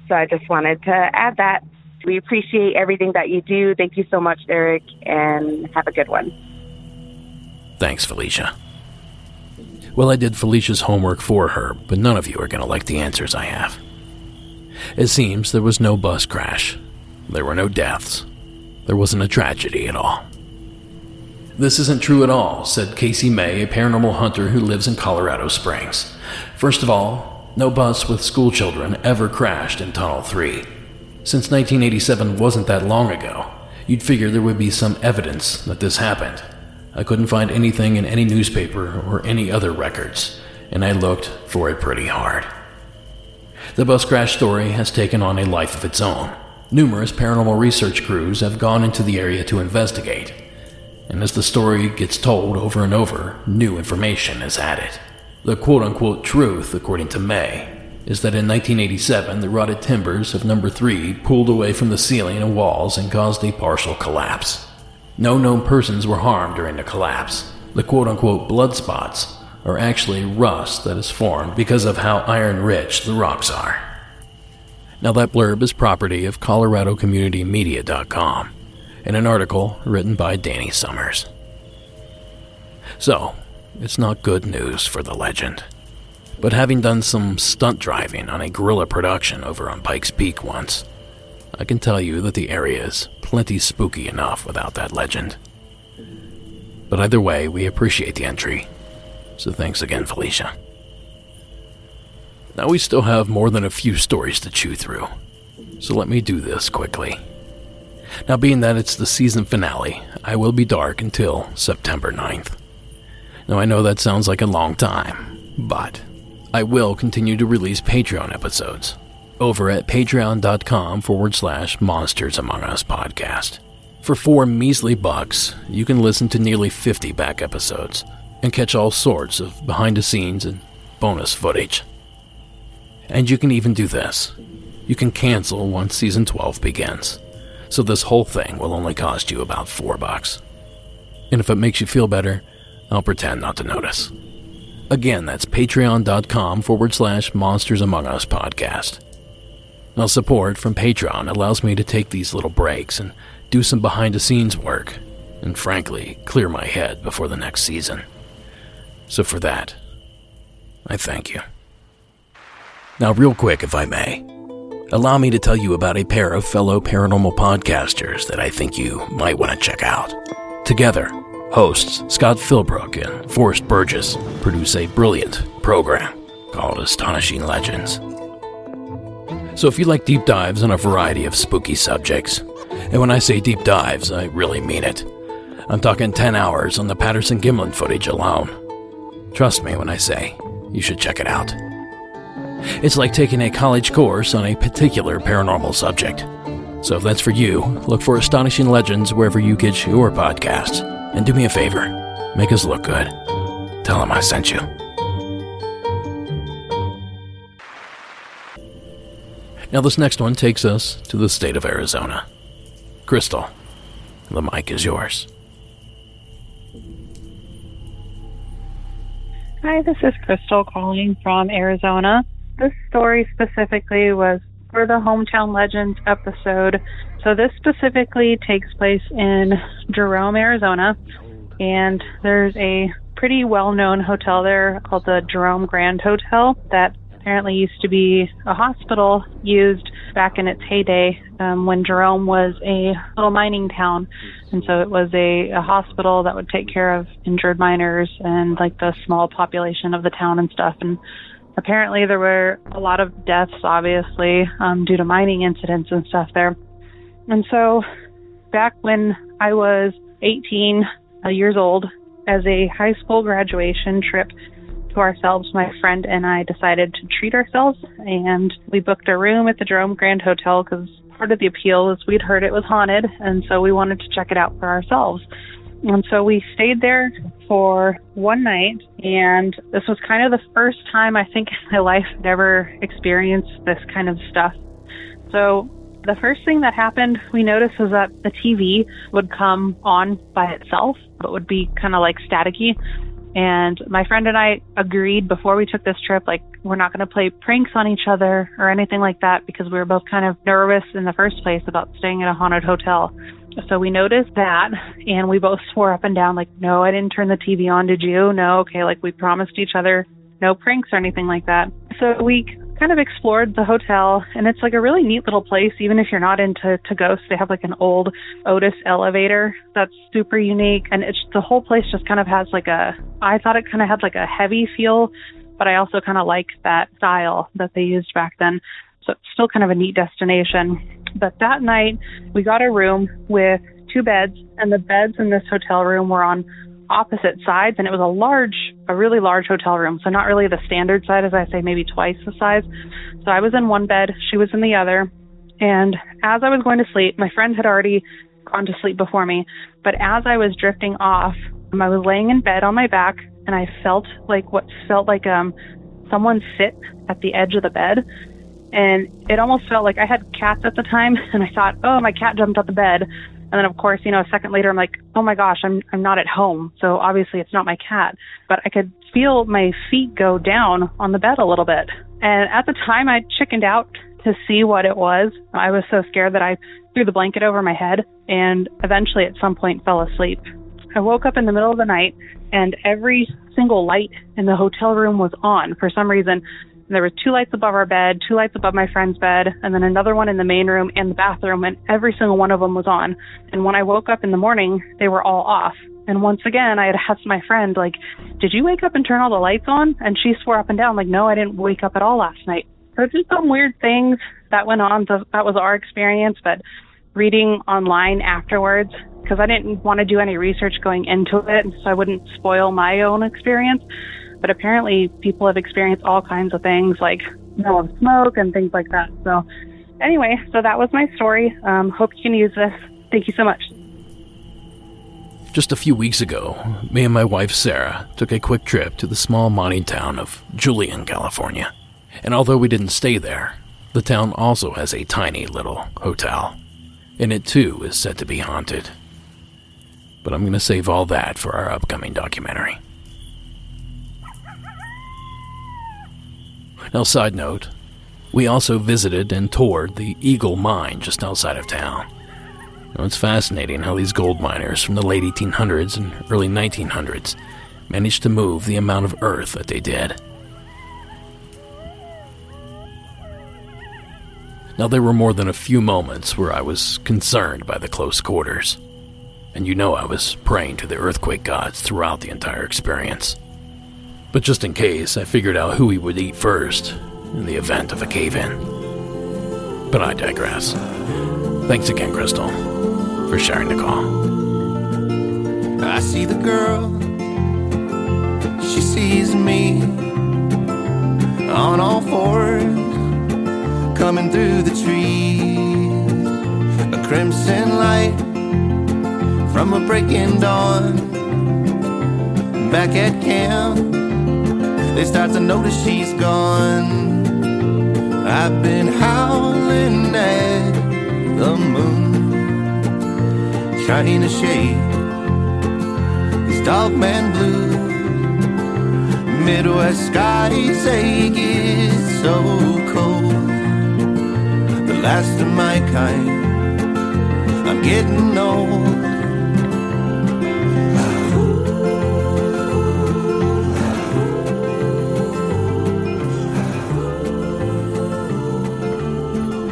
So I just wanted to add that We appreciate everything that you do. Thank you so much, Derek, and have a good one. Thanks, Felicia. Well, I did Felicia's homework for her, but none of you are going to like the answers I have. It seems there was no bus crash. There were no deaths. There wasn't a tragedy at all. This isn't true at all, said Casey May, a paranormal hunter who lives in Colorado Springs. First of all, no bus with school children ever crashed in Tunnel three. Since nineteen eighty-seven wasn't that long ago, you'd figure there would be some evidence that this happened. I couldn't find anything in any newspaper or any other records, and I looked for it pretty hard. The bus crash story has taken on a life of its own. Numerous paranormal research crews have gone into the area to investigate. And as the story gets told over and over, new information is added. The quote-unquote truth, according to May, is that in nineteen eighty-seven, the rotted timbers of number three pulled away from the ceiling and walls and caused a partial collapse. No known persons were harmed during the collapse. The quote-unquote blood spots are actually rust that is formed because of how iron-rich the rocks are. Now that blurb is property of Colorado Community Media dot com. in an article written by Danny Summers. So, it's not good news for the legend. But having done some stunt driving on a gorilla production over on Pikes Peak once, I can tell you that the area is plenty spooky enough without that legend. But either way, we appreciate the entry, so thanks again, Felicia. Now we still have more than a few stories to chew through, so let me do this quickly. Now, being that it's the season finale, I will be dark until September ninth. Now, I know that sounds like a long time, but I will continue to release Patreon episodes over at patreon.com forward slash Monsters Among Us podcast. For four measly bucks, you can listen to nearly fifty back episodes and catch all sorts of behind the scenes and bonus footage. And you can even do this. You can cancel once Season twelve begins. So this whole thing will only cost you about four bucks. And if it makes you feel better, I'll pretend not to notice. Again, that's patreon.com forward slash Monsters Among Us podcast. Now, support from Patreon allows me to take these little breaks and do some behind-the-scenes work, and frankly, clear my head before the next season. So for that, I thank you. Now, real quick, if I may, allow me to tell you about a pair of fellow paranormal podcasters that I think you might want to check out. Together, hosts Scott Philbrook and Forrest Burgess produce a brilliant program called Astonishing Legends. So if you like deep dives on a variety of spooky subjects, and when I say deep dives, I really mean it. I'm talking ten hours on the Patterson-Gimlin footage alone. Trust me when I say you should check it out. It's like taking a college course on a particular paranormal subject. So if that's for you, look for Astonishing Legends wherever you get your podcasts. And do me a favor, make us look good. Tell them I sent you. Now this next one takes us to the state of Arizona. Crystal, the mic is yours. Hi, this is Crystal calling from Arizona. This story specifically was for the Hometown Legends episode. So this specifically takes place in Jerome, Arizona, and there's a pretty well-known hotel there called the Jerome Grand Hotel that apparently used to be a hospital used back in its heyday um, when Jerome was a little mining town. And so it was a, a hospital that would take care of injured miners and like the small population of the town and stuff. And apparently, there were a lot of deaths, obviously, um, due to mining incidents and stuff there. And so back when I was eighteen years old, as a high school graduation trip to ourselves, my friend and I decided to treat ourselves. And we booked a room at the Jerome Grand Hotel because part of the appeal is we'd heard it was haunted. And so we wanted to check it out for ourselves. And so we stayed there for one night, and this was kind of the first time I think in my life I'd ever experienced this kind of stuff. So the first thing that happened we noticed was that the T V would come on by itself, but would be kind of like staticky. And my friend and I agreed before we took this trip, like, we're not going to play pranks on each other or anything like that, because we were both kind of nervous in the first place about staying at a haunted hotel. So we noticed that, and we both swore up and down, like, no, I didn't turn the T V on, did you? No, okay, like, we promised each other no pranks or anything like that. So we kind of explored the hotel, and it's like a really neat little place, even if you're not into to ghosts. They have like an old Otis elevator that's super unique, and it's the whole place just kind of has like a, I thought it kind of had like a heavy feel, but I also kind of like that style that they used back then. So it's still kind of a neat destination. But that night, we got a room with two beds, and the beds in this hotel room were on opposite sides, and it was a large, a really large hotel room, so not really the standard size, as I say, maybe twice the size. So I was in one bed, she was in the other, and as I was going to sleep, my friend had already gone to sleep before me, but as I was drifting off, I was laying in bed on my back, and I felt like what felt like um someone sit at the edge of the bed. And it almost felt like, I had cats at the time, and I thought, oh, my cat jumped out the bed. And then, of course, you know, a second later, I'm like, oh, my gosh, I'm I'm not at home. So obviously it's not my cat. But I could feel my feet go down on the bed a little bit. And at the time, I chickened out to see what it was. I was so scared that I threw the blanket over my head and eventually at some point fell asleep. I woke up in the middle of the night, and every single light in the hotel room was on for some reason. There were two lights above our bed, two lights above my friend's bed, and then another one in the main room and the bathroom, and every single one of them was on. And when I woke up in the morning, they were all off. And once again, I had asked my friend, like, did you wake up and turn all the lights on? And she swore up and down, like, no, I didn't wake up at all last night. So just some weird things that went on. That was our experience, but reading online afterwards, because I didn't want to do any research going into it, so I wouldn't spoil my own experience. But apparently people have experienced all kinds of things, like smell of smoke and things like that. So anyway, so that was my story. Um, hope you can use this. Thank you so much. Just a few weeks ago, me and my wife, Sarah, took a quick trip to the small mining town of Julian, California. And although we didn't stay there, the town also has a tiny little hotel. And it too is said to be haunted. But I'm going to save all that for our upcoming documentary. Now, side note, we also visited and toured the Eagle Mine just outside of town. Now, it's fascinating how these gold miners from the late eighteen hundreds and early nineteen hundreds managed to move the amount of earth that they did. Now, there were more than a few moments where I was concerned by the close quarters. And you know I was praying to the earthquake gods throughout the entire experience. But just in case, I figured out who we would eat first in the event of a cave-in. But I digress. Thanks again, Crystal, for sharing the call. I see the girl, she sees me, on all fours, coming through the trees. A crimson light from a breaking dawn. Back at camp, they start to notice she's gone. I've been howling at the moon, trying to shake these dog man blues. Midwest skies, they get so cold. The last of my kind, I'm getting old.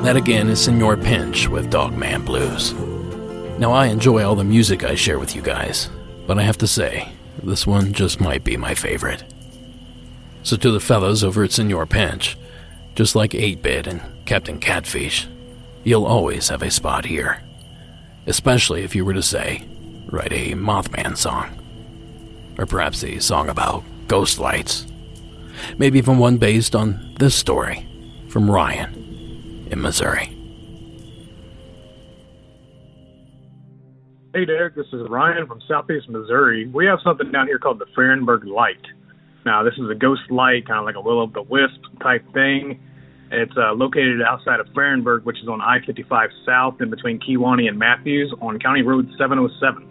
That again is Senor Pinch with Dogman Blues. Now, I enjoy all the music I share with you guys, but I have to say, this one just might be my favorite. So to the fellows over at Senor Pinch, just like eight bit and Captain Catfish, you'll always have a spot here. Especially if you were to, say, write a Mothman song. Or perhaps a song about ghost lights. Maybe even one based on this story from Ryan in Missouri. Hey, Derek, this is Ryan from Southeast Missouri. We have something down here called the Fehrenberg Light. Now, this is a ghost light, kind of like a will-o'-the-wisp type thing. It's uh, located outside of Fehrenberg, which is on I fifty-five South in between Kewanee and Matthews on County Road seven oh seven.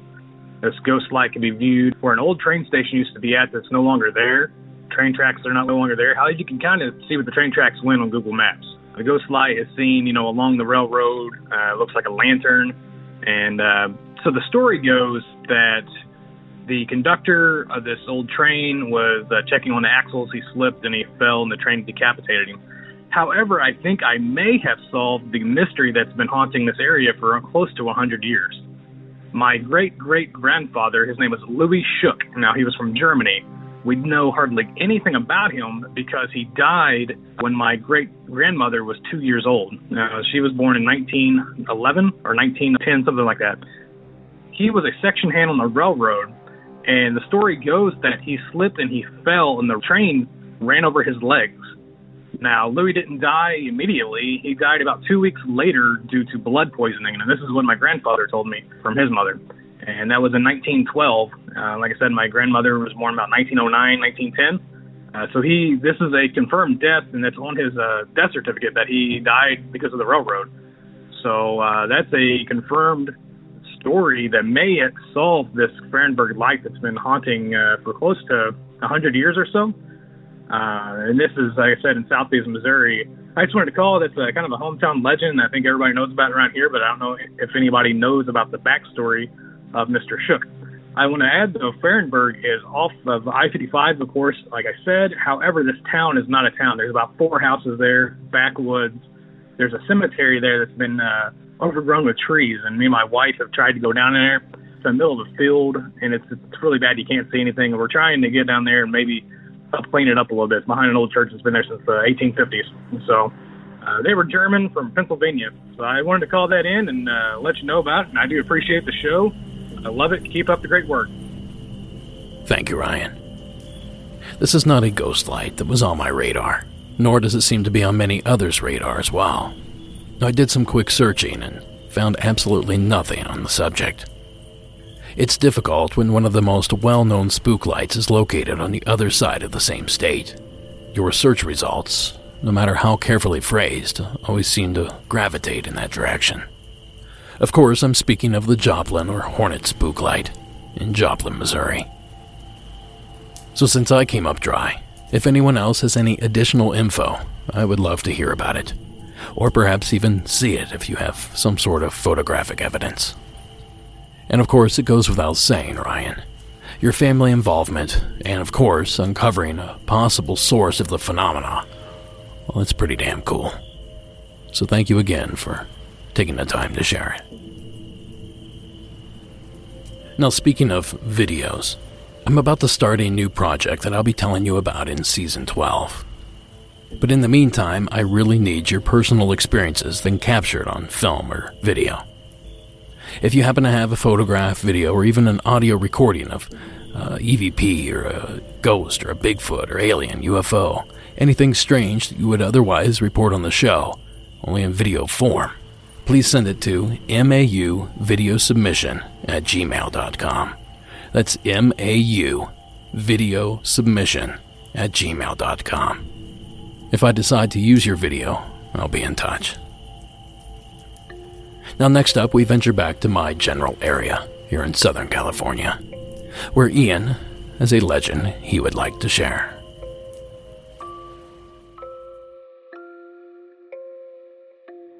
This ghost light can be viewed where an old train station used to be at that's no longer there. Train tracks are not no longer there. How you can kind of see what the train tracks went on Google Maps. The ghost light is seen, you know, along the railroad. Uh, looks like a lantern. And uh, so the story goes that the conductor of this old train was uh, checking on the axles. He slipped and he fell and the train decapitated him. However, I think I may have solved the mystery that's been haunting this area for close to one hundred years. My great-great-grandfather, his name was Louis Schuck. Now, he was from Germany. We know hardly anything about him because he died when my great-grandmother was two years old. Uh, she was born in nineteen eleven or nineteen ten, something like that. He was a section hand on the railroad, and the story goes that he slipped and he fell, and the train ran over his legs. Now, Louis didn't die immediately. He died about two weeks later due to blood poisoning, and this is what my grandfather told me from his mother. And that was in nineteen twelve. Uh, like I said, my grandmother was born about nineteen oh nine, nineteen ten. Uh, so he, this is a confirmed death, and it's on his uh, death certificate that he died because of the railroad. So uh, that's a confirmed story that may solve this Fernberg light that's been haunting uh, for close to one hundred years or so. Uh, and this is, like I said, in southeast Missouri. I just wanted to call it, it's a, kind of a hometown legend. I think everybody knows about it around here, but I don't know if anybody knows about the backstory of Mister Schuck. I want to add, though, Fahrenberg is off of I fifty-five, of course, like I said. However, this town is not a town. There's about four houses there, backwoods. There's a cemetery there that's been uh, overgrown with trees, and me and my wife have tried to go down in there. It's in the middle of the field, and it's, it's really bad. You can't see anything. We're trying to get down there and maybe I'll clean it up a little bit. It's behind an old church that's been there since the eighteen fifties. So uh, they were German from Pennsylvania. So I wanted to call that in and uh, let you know about it. And I do appreciate the show. I love it. Keep up the great work. Thank you, Ryan. This is not a ghost light that was on my radar, nor does it seem to be on many others' radar as well. I did some quick searching and found absolutely nothing on the subject. It's difficult when one of the most well-known spook lights is located on the other side of the same state. Your search results, no matter how carefully phrased, always seem to gravitate in that direction. Of course, I'm speaking of the Joplin or Hornet spook light in Joplin, Missouri. So since I came up dry, if anyone else has any additional info, I would love to hear about it, or perhaps even see it if you have some sort of photographic evidence. And of course, it goes without saying, Ryan, your family involvement, and of course, uncovering a possible source of the phenomena, well, that's pretty damn cool. So thank you again for taking the time to share it. Now, speaking of videos, I'm about to start a new project that I'll be telling you about in Season twelve. But in the meantime, I really need your personal experiences then captured on film or video. If you happen to have a photograph, video, or even an audio recording of uh, E V P or a ghost or a Bigfoot or alien, U F O, anything strange that you would otherwise report on the show, only in video form, please send it to m a u video submission at gmail dot com. That's m a u video submission at gmail dot com. If I decide to use your video, I'll be in touch. Now, next up, we venture back to my general area here in Southern California, where Ian has a legend he would like to share.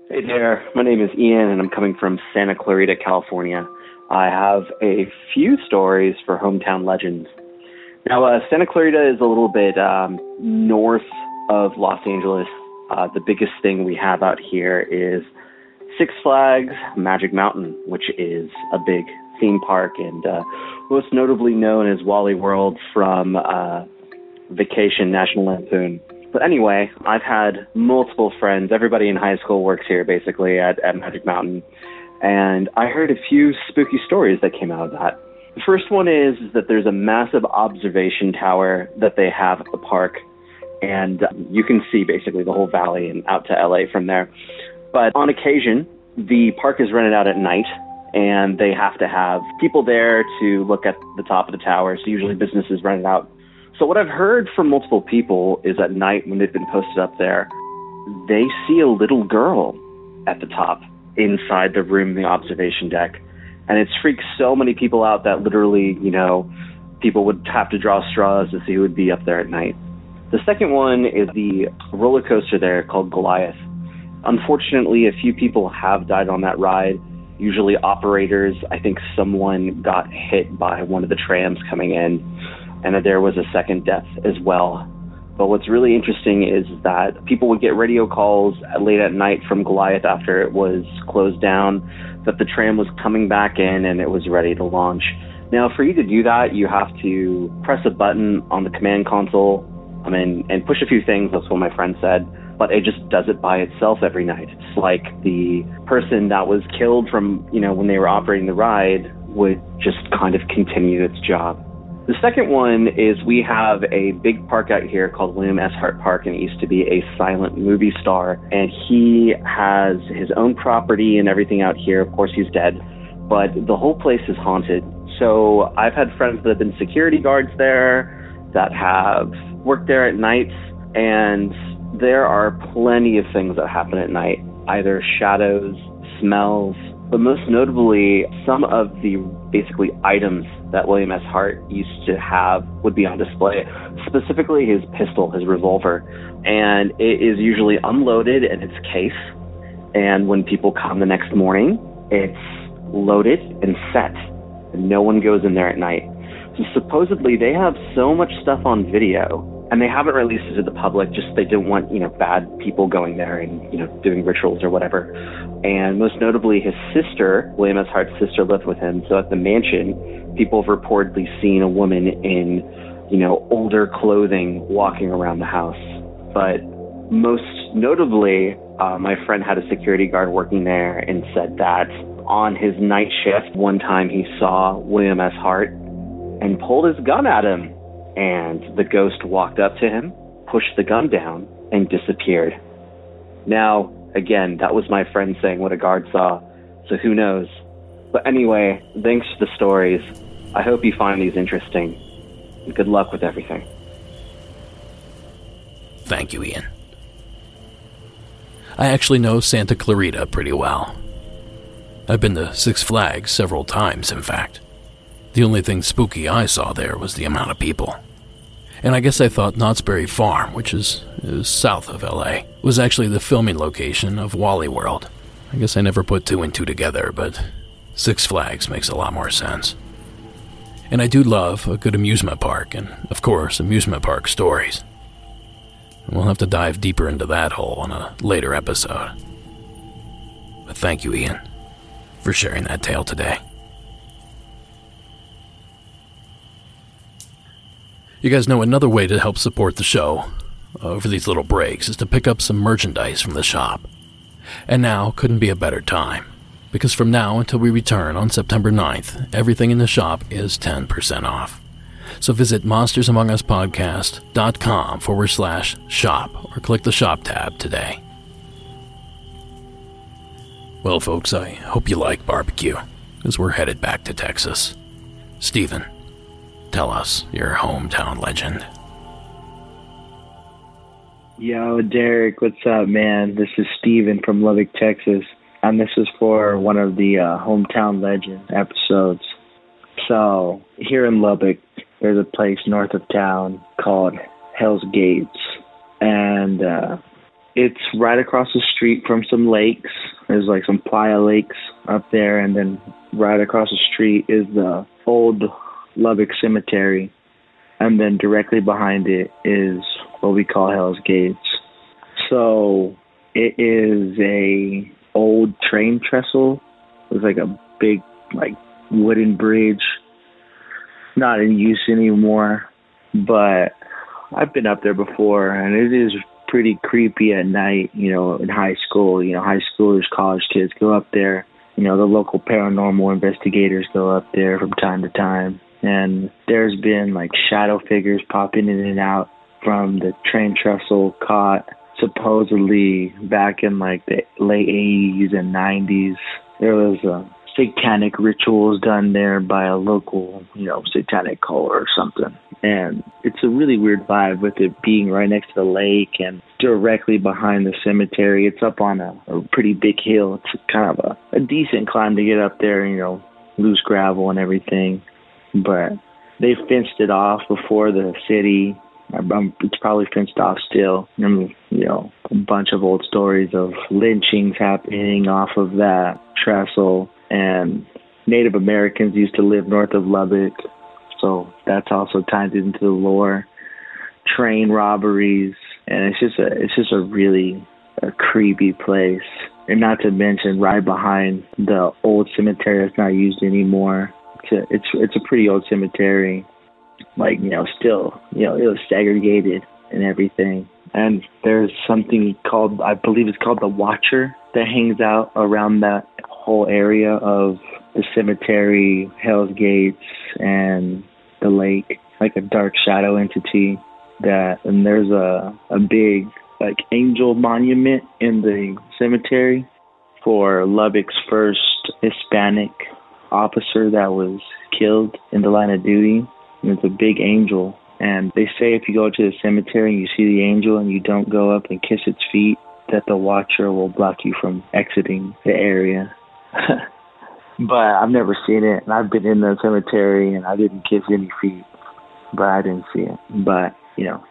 Hey there, my name is Ian, and I'm coming from Santa Clarita, California. I have a few stories for hometown legends. Now, uh, Santa Clarita is a little bit um, north of Los Angeles. Uh, the biggest thing we have out here is Six Flags Magic Mountain, which is a big theme park and uh, most notably known as Wally World from uh, Vacation National Lampoon. But anyway, I've had multiple friends. Everybody in high school works here, basically, at, at Magic Mountain. And I heard a few spooky stories that came out of that. The first one is that there's a massive observation tower that they have at the park. And uh, you can see, basically, the whole valley and out to L A from there. But on occasion, the park is rented out at night, and they have to have people there to look at the top of the tower. So usually businesses rent it out. So what I've heard from multiple people is at night when they've been posted up there, they see a little girl at the top inside the room, the observation deck. And it's freaked so many people out that literally, you know, people would have to draw straws to see who would be up there at night. The second one is the roller coaster there called Goliath. Unfortunately, a few people have died on that ride, usually operators. I think someone got hit by one of the trams coming in, and that there was a second death as well. But what's really interesting is that people would get radio calls late at night from Goliath after it was closed down, that the tram was coming back in and it was ready to launch. Now, for you to do that, you have to press a button on the command console, I mean, and push a few things. That's what my friend said. But it just does it by itself every night. It's like the person that was killed from, you know, when they were operating the ride would just kind of continue its job. The second one is we have a big park out here called William S. Hart Park, and it used to be a silent movie star. And he has his own property and everything out here. Of course, he's dead, but the whole place is haunted. So I've had friends that have been security guards there that have worked there at nights, and there are plenty of things that happen at night, either shadows, smells, but most notably, some of the basically items that William S. Hart used to have would be on display, specifically his pistol, his revolver. And it is usually unloaded in its case. And when people come the next morning, it's loaded and set. No one goes in there at night. So supposedly they have so much stuff on video, and they haven't released it to the public, just they didn't want, you know, bad people going there and, you know, doing rituals or whatever. And most notably, his sister, William S. Hart's sister, lived with him. So at the mansion, people have reportedly seen a woman in, you know, older clothing walking around the house. But most notably, uh, my friend had a security guard working there and said that on his night shift, one time he saw William S. Hart and pulled his gun at him. And the ghost walked up to him, pushed the gun down, and disappeared. Now, again, that was my friend saying what a guard saw, so who knows? But anyway, thanks for the stories. I hope you find these interesting. Good luck with everything. Thank you, Ian. I actually know Santa Clarita pretty well. I've been to Six Flags several times, in fact. The only thing spooky I saw there was the amount of people. And I guess I thought Knott's Berry Farm, which is, is south of L A, was actually the filming location of Wally World. I guess I never put two and two together, but Six Flags makes a lot more sense. And I do love a good amusement park, and of course, amusement park stories. We'll have to dive deeper into that hole on a later episode. But thank you, Ian, for sharing that tale today. You guys know another way to help support the show uh, over these little breaks is to pick up some merchandise from the shop. And now couldn't be a better time, because from now until we return on September ninth, everything in the shop is ten percent off. So visit monsters among us podcast dot com forward slash shop or click the shop tab today. Well, folks, I hope you like barbecue as we're headed back to Texas. Stephen, tell us your hometown legend. Yo, Derek, what's up, man? This is Steven from Lubbock, Texas, and this is for one of the uh, hometown legend episodes. So, here in Lubbock, there's a place north of town called Hell's Gates, and uh, it's right across the street from some lakes. There's like some playa lakes up there, and then right across the street is the old Lubbock Cemetery, and then directly behind it is what we call Hell's Gates. So it is a old train trestle. It's like a big, like, wooden bridge, not in use anymore. But I've been up there before, and it is pretty creepy at night. You know, in high school, you know, high schoolers, college kids go up there. You know, the local paranormal investigators go up there from time to time. And there's been, like, shadow figures popping in and out from the train trestle, caught supposedly back in, like, the late eighties and nineties. There was uh, satanic rituals done there by a local, you know, satanic cult or something. And it's a really weird vibe with it being right next to the lake and directly behind the cemetery. It's up on a, a pretty big hill. It's kind of a, a decent climb to get up there, you know. loose gravel and everything. But they fenced it off before the city. It's probably fenced off still. I mean, you know, a bunch of old stories of lynchings happening off of that trestle. And Native Americans used to live north of Lubbock, so that's also tied into the lore. Train robberies, and it's just a it's just a really a creepy place. And not to mention, right behind the old cemetery that's not used anymore. It's a, it's it's a pretty old cemetery, like, you know, still, you know, it was segregated and everything. And there's something called, I believe it's called the Watcher, that hangs out around that whole area of the cemetery, Hell's Gates, and the lake, like a dark shadow entity. That, and there's a, a big, like, angel monument in the cemetery for Lubbock's first Hispanic officer that was killed in the line of duty. And it's a big angel. And they say if you go to the cemetery and you see the angel and you don't go up and kiss its feet, that the Watcher will block you from exiting the area. But I've never seen it. And I've been in the cemetery and I didn't kiss any feet, but I didn't see it. But, you know,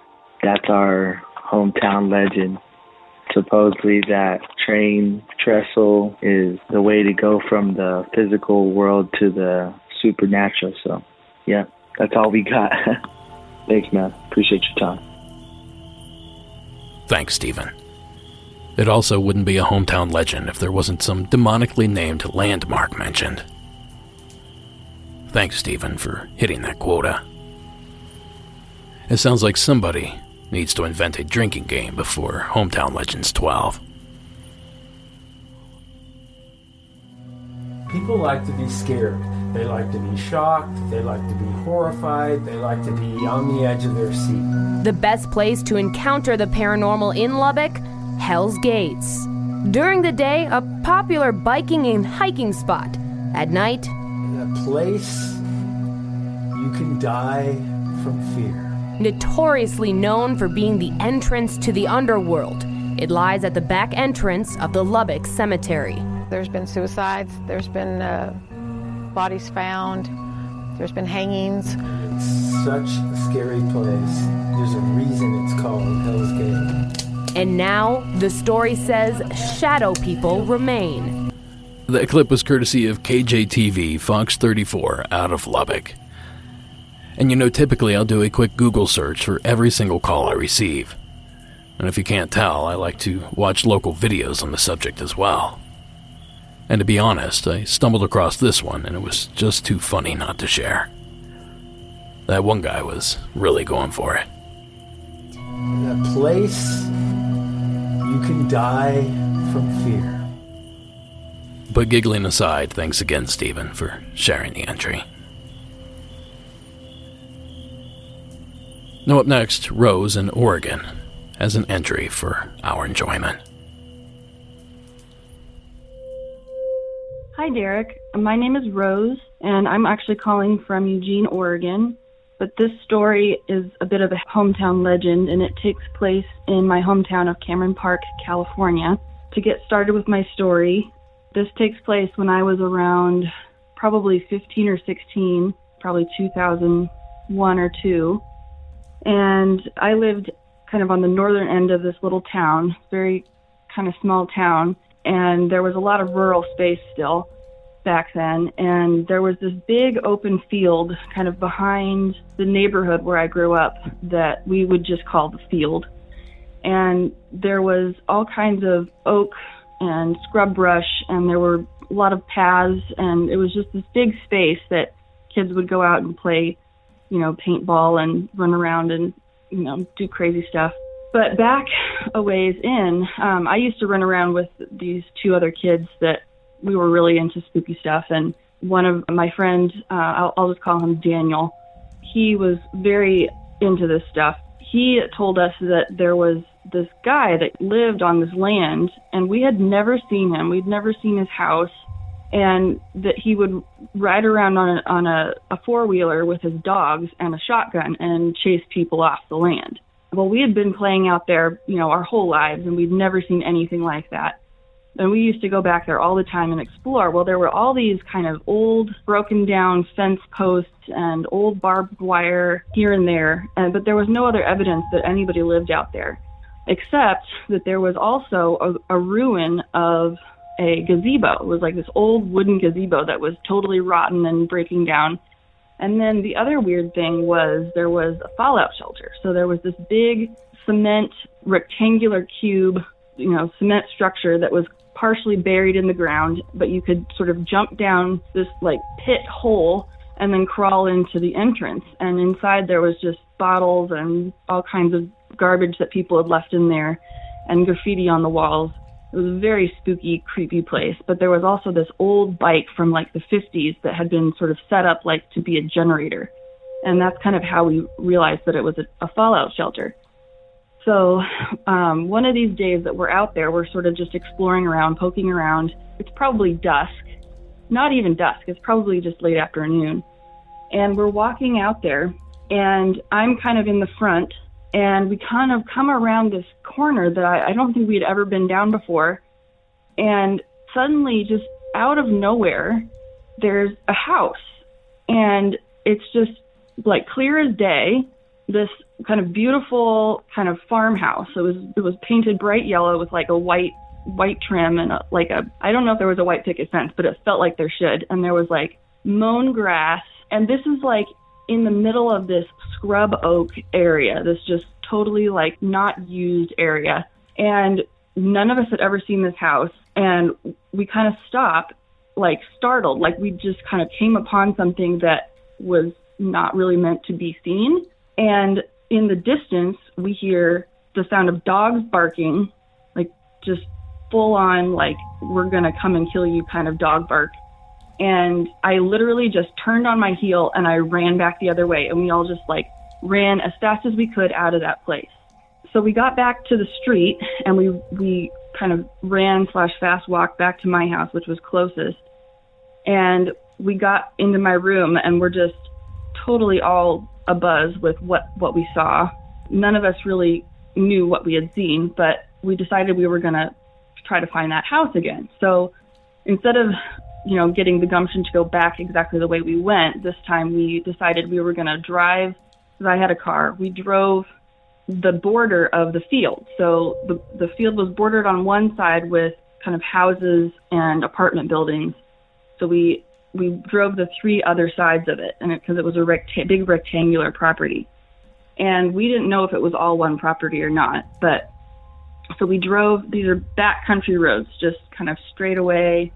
that's our hometown legend. Supposedly that train trestle is the way to go from the physical world to the supernatural. So, yeah, that's all we got. Thanks, man. Appreciate your time. Thanks, Stephen. It also wouldn't be a hometown legend if there wasn't some demonically named landmark mentioned. Thanks, Stephen, for hitting that quota. It sounds like somebody needs to invent a drinking game before Hometown Legends twelve. People like to be scared. They like to be shocked. They like to be horrified. They like to be on the edge of their seat. The best place to encounter the paranormal in Lubbock? Hell's Gates. During the day, a popular biking and hiking spot. At night, a place you can die from fear. Notoriously known for being the entrance to the underworld. It lies at the back entrance of the Lubbock Cemetery. There's been suicides, there's been uh, bodies found, there's been hangings. It's such a scary place. There's a reason it's called Hell's Gate. And now, the story says shadow people remain. That clip was courtesy of K J T V Fox thirty-four out of Lubbock. And you know, typically I'll do a quick Google search for every single call I receive. And if you can't tell, I like to watch local videos on the subject as well. And to be honest, I stumbled across this one and it was just too funny not to share. That one guy was really going for it. A place you can die from fear. But giggling aside, thanks again, Stephen, for sharing the entry. Now up next, Rose in Oregon as an entry for our enjoyment. Hi, Derek. My name is Rose, and I'm actually calling from Eugene, Oregon. But this story is a bit of a hometown legend, and it takes place in my hometown of Cameron Park, California. To get started with my story, this takes place when I was around probably fifteen or sixteen, probably two thousand one or two. And I lived kind of on the northern end of this little town, very kind of small town. And there was a lot of rural space still back then. And there was this big open field kind of behind the neighborhood where I grew up that we would just call the field. And there was all kinds of oak and scrub brush, and there were a lot of paths. And it was just this big space that kids would go out and play, you know, paintball and run around and, you know, do crazy stuff. But back a ways in, um, I used to run around with these two other kids that we were really into spooky stuff. And one of my friends, uh, I'll, I'll just call him Daniel, he was very into this stuff. He told us that there was this guy that lived on this land, and we had never seen him. We'd never seen his house. And that he would ride around on a, on a, a four-wheeler with his dogs and a shotgun and chase people off the land. Well, we had been playing out there, you know, our whole lives, and we'd never seen anything like that. And we used to go back there all the time and explore. Well, there were all these kind of old, broken-down fence posts and old barbed wire here and there, and, but there was no other evidence that anybody lived out there, except that there was also a, a ruin of a gazebo. It was like this old wooden gazebo that was totally rotten and breaking down. And then the other weird thing was there was a fallout shelter. So there was this big cement rectangular cube, you know, cement structure that was partially buried in the ground, but you could sort of jump down this like pit hole and then crawl into the entrance. And inside there was just bottles and all kinds of garbage that people had left in there and graffiti on the walls. It was a very spooky, creepy place. But there was also this old bike from like the fifties that had been sort of set up like to be a generator. And that's kind of how we realized that it was a, a fallout shelter. So um, one of these days that we're out there, we're sort of just exploring around, poking around. It's probably dusk, not even dusk. It's probably just late afternoon. And we're walking out there, and I'm kind of in the front, and we kind of come around this corner that I, I don't think we had ever been down before. And suddenly, just out of nowhere, there's a house. And it's just like clear as day, this kind of beautiful kind of farmhouse. It was it was painted bright yellow with like a white white trim and a, like a, I don't know if there was a white picket fence, but it felt like there should. And there was like mown grass. And this is like in the middle of this scrub oak area, this just totally like not used area. And none of us had ever seen this house. And we kind of stopped, like startled, like we just kind of came upon something that was not really meant to be seen. And in the distance, we hear the sound of dogs barking, like just full on, like, we're going to come and kill you kind of dog bark. And I literally just turned on my heel and I ran back the other way. And we all just like ran as fast as we could out of that place. So we got back to the street and we, we kind of ran slash fast walked back to my house, which was closest. And we got into my room and we're just totally all abuzz with what, what we saw. None of us really knew what we had seen, but we decided we were going to try to find that house again. So instead of, you know, getting the gumption to go back exactly the way we went, this time we decided we were going to drive, because I had a car. We drove the border of the field. So the, the field was bordered on one side with kind of houses and apartment buildings. So we we drove the three other sides of it, and it, because it was a recta- big rectangular property. And we didn't know if it was all one property or not. But so we drove, these are backcountry roads, just kind of straight away.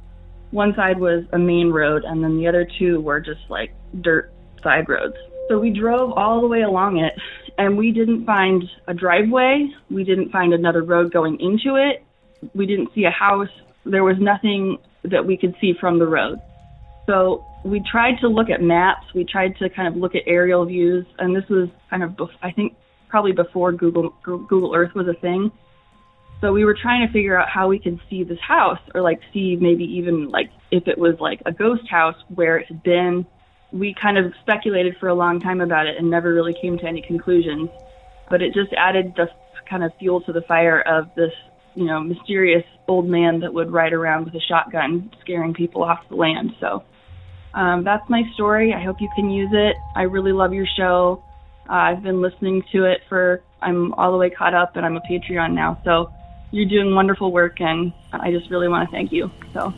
One side was a main road, and then the other two were just like dirt side roads. So we drove all the way along it, and we didn't find a driveway. We didn't find another road going into it. We didn't see a house. There was nothing that we could see from the road. So we tried to look at maps. We tried to kind of look at aerial views. And this was kind of, bef- I think, probably before Google Google Earth was a thing. So we were trying to figure out how we could see this house, or like see maybe even like if it was like a ghost house, where it had been. We kind of speculated for a long time about it and never really came to any conclusions. But it just added the kind of fuel to the fire of this, you know, mysterious old man that would ride around with a shotgun scaring people off the land. So um, that's my story. I hope you can use it. I really love your show. Uh, I've been listening to it for, I'm all the way caught up, and I'm a Patreon now. So you're doing wonderful work, and I just really want to thank you. So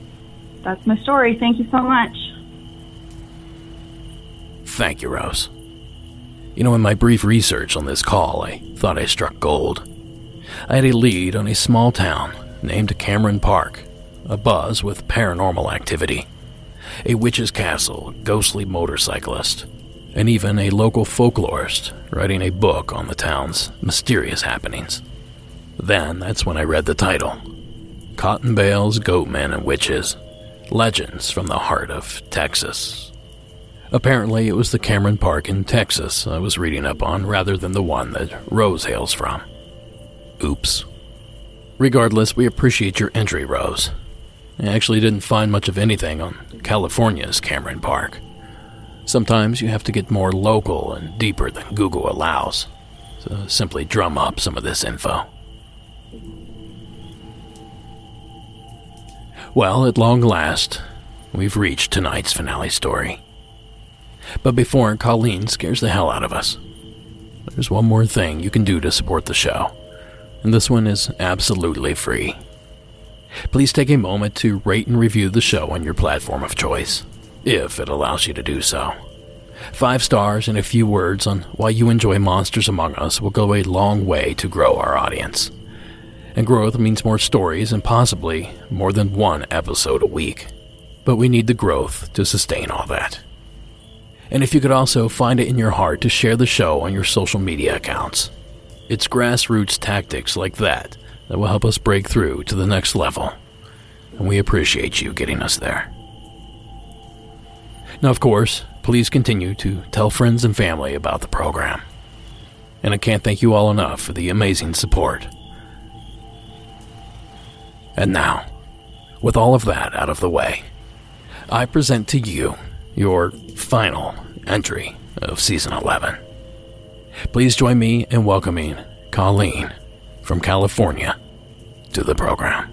that's my story. Thank you so much. Thank you, Rose. You know, in my brief research on this call, I thought I struck gold. I had a lead on a small town named Cameron Park, abuzz with paranormal activity, a witch's castle, a ghostly motorcyclist, and even a local folklorist writing a book on the town's mysterious happenings. Then that's when I read the title, Cotton Bales, Goatmen, and Witches, Legends from the Heart of Texas. Apparently it was the Cameron Park in Texas I was reading up on rather than the one that Rose hails from. Oops. Regardless, we appreciate your entry, Rose. I actually didn't find much of anything on California's Cameron Park. Sometimes you have to get more local and deeper than Google allows, so simply drum up some of this info. Well, at long last, we've reached tonight's finale story. But before Colleen scares the hell out of us, there's one more thing you can do to support the show, and this one is absolutely free. Please take a moment to rate and review the show on your platform of choice, if it allows you to do so. Five stars and a few words on why you enjoy Monsters Among Us will go a long way to grow our audience. And growth means more stories and possibly more than one episode a week. But we need the growth to sustain all that. And if you could also find it in your heart to share the show on your social media accounts. It's grassroots tactics like that that will help us break through to the next level. And we appreciate you getting us there. Now, of course, please continue to tell friends and family about the program. And I can't thank you all enough for the amazing support. And now, with all of that out of the way, I present to you your final entry of Season eleven. Please join me in welcoming Colleen from California to the program.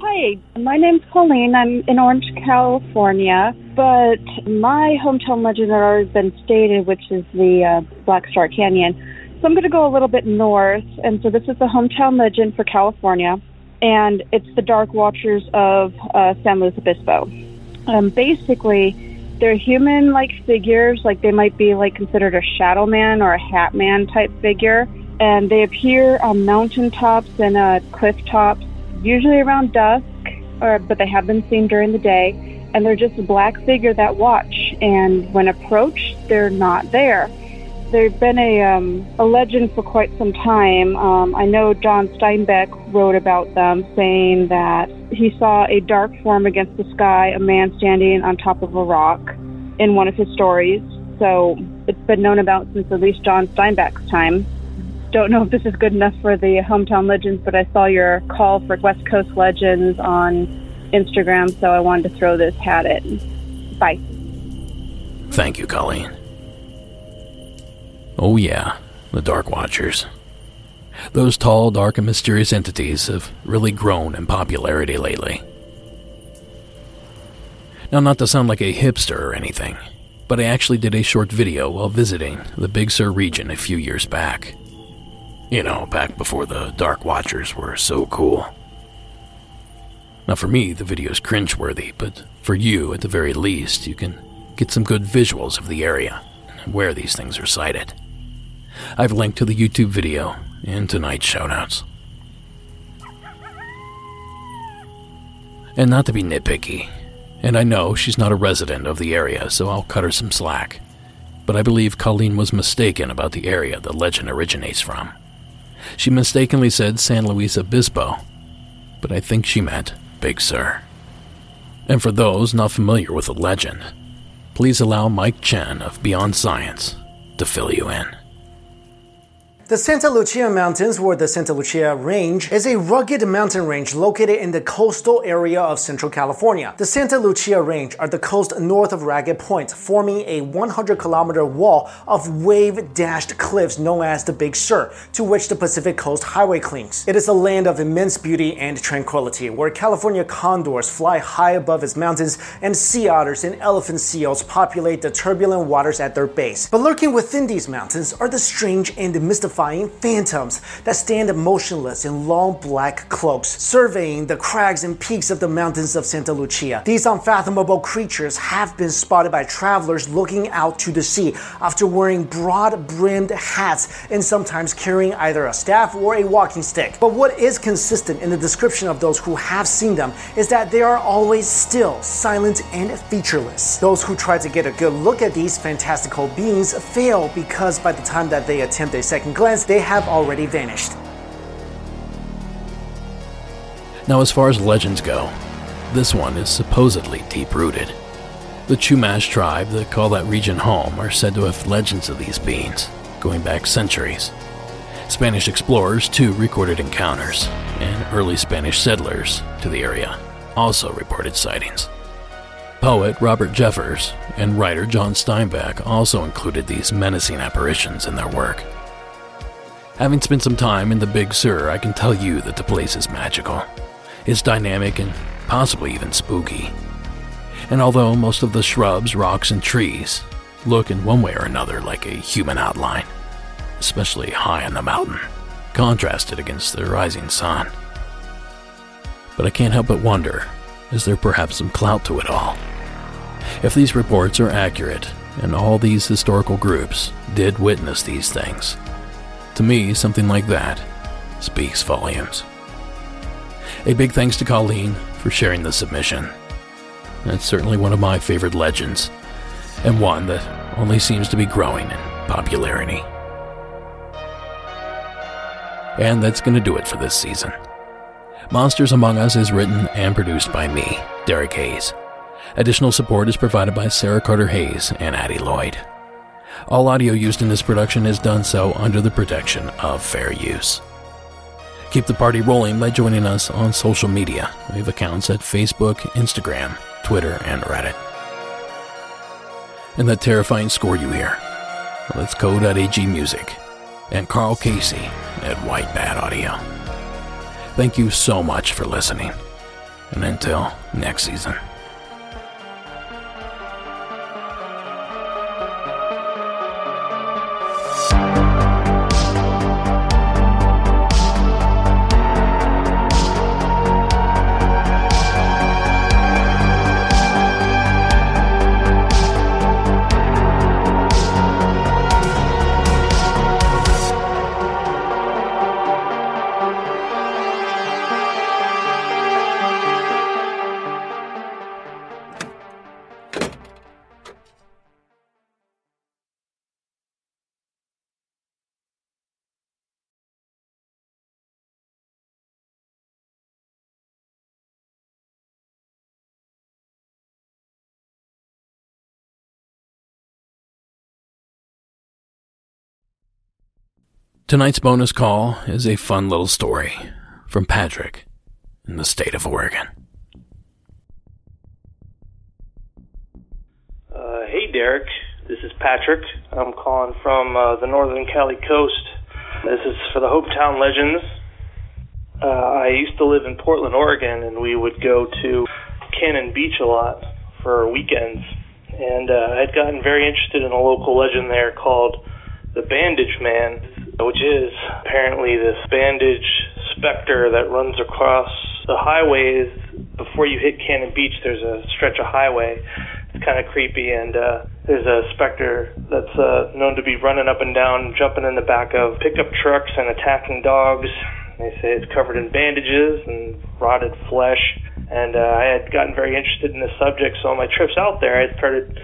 Hi, my name's Colleen. I'm in Orange, California, but my hometown legend has already been stated, which is the uh, Black Star Canyon. So I'm going to go a little bit north, and so this is the hometown legend for California, and it's the Dark Watchers of uh, San Luis Obispo. Um, basically, they're human-like figures, like they might be like considered a shadow man or a hat man type figure, and they appear on mountaintops and uh, cliff tops, usually around dusk, or but they have been seen during the day, and they're just a black figure that watch, and when approached, they're not there. There's been a um, a legend for quite some time. Um, I know John Steinbeck wrote about them, saying that he saw a dark form against the sky, a man standing on top of a rock, in one of his stories. So it's been known about since at least John Steinbeck's time. Don't know if this is good enough for the hometown legends, but I saw your call for West Coast legends on Instagram, so I wanted to throw this hat at it. Bye. Thank you, Colleen. Oh yeah, the Dark Watchers. Those tall, dark, and mysterious entities have really grown in popularity lately. Now, not to sound like a hipster or anything, but I actually did a short video while visiting the Big Sur region a few years back. You know, back before the Dark Watchers were so cool. Now for me, the video is cringeworthy, but for you, at the very least, you can get some good visuals of the area and where these things are sighted. I've linked to the YouTube video in tonight's shoutouts. And not to be nitpicky, and I know she's not a resident of the area, so I'll cut her some slack, but I believe Colleen was mistaken about the area the legend originates from. She mistakenly said San Luis Obispo, but I think she meant Big Sur. And for those not familiar with the legend, please allow Mike Chen of Beyond Science to fill you in. The Santa Lucia Mountains, or the Santa Lucia Range, is a rugged mountain range located in the coastal area of Central California. The Santa Lucia Range are the coast north of Ragged Point, forming a one hundred kilometer wall of wave-dashed cliffs known as the Big Sur, to which the Pacific Coast Highway clings. It is a land of immense beauty and tranquility, where California condors fly high above its mountains and sea otters and elephant seals populate the turbulent waters at their base. But lurking within these mountains are the strange and mystifying phantoms that stand motionless in long black cloaks, surveying the crags and peaks of the mountains of Santa Lucia. These unfathomable creatures have been spotted by travelers looking out to the sea after wearing broad-brimmed hats and sometimes carrying either a staff or a walking stick. But what is consistent in the description of those who have seen them is that they are always still, silent, and featureless. Those who try to get a good look at these fantastical beings fail because by the time that they attempt a second glance, they have already vanished. Now, as far as legends go, this one is supposedly deep-rooted. The Chumash tribe that call that region home are said to have legends of these beings, going back centuries. Spanish explorers, too, recorded encounters, and early Spanish settlers to the area also reported sightings. Poet Robert Jeffers and writer John Steinbeck also included these menacing apparitions in their work. Having spent some time in the Big Sur, I can tell you that the place is magical. is dynamic and possibly even spooky. And although most of the shrubs, rocks, and trees look in one way or another like a human outline, especially high on the mountain, contrasted against the rising sun. But I can't help but wonder, is there perhaps some clout to it all? If these reports are accurate, and all these historical groups did witness these things, to me, something like that speaks volumes. A big thanks to Colleen for sharing the submission. It's certainly one of my favorite legends, and one that only seems to be growing in popularity. And that's going to do it for this season. Monsters Among Us is written and produced by me, Derek Hayes. Additional support is provided by Sarah Carter Hayes and Addie Lloyd. All audio used in this production is done so under the protection of fair use. Keep the party rolling by joining us on social media. We have accounts at Facebook, Instagram, Twitter, and Reddit. And that terrifying score you hear, that's co dot a g Music and Carl Casey at White Bat Audio. Thank you so much for listening, and until next season. Tonight's bonus call is a fun little story from Patrick in the state of Oregon. Uh, hey, Derek. This is Patrick. I'm calling from uh, the Northern Cali coast. This is for the Hopetown Legends. Uh, I used to live in Portland, Oregon, and we would go to Cannon Beach a lot for weekends. And uh, I had gotten very interested in a local legend there called the Bandage Man, which is apparently this bandage specter that runs across the highways. Before you hit Cannon Beach, there's a stretch of highway. It's kind of creepy, and uh, there's a specter that's uh, known to be running up and down, jumping in the back of pickup trucks and attacking dogs. They say it's covered in bandages and rotted flesh, and uh, I had gotten very interested in this subject, so on my trips out there, I started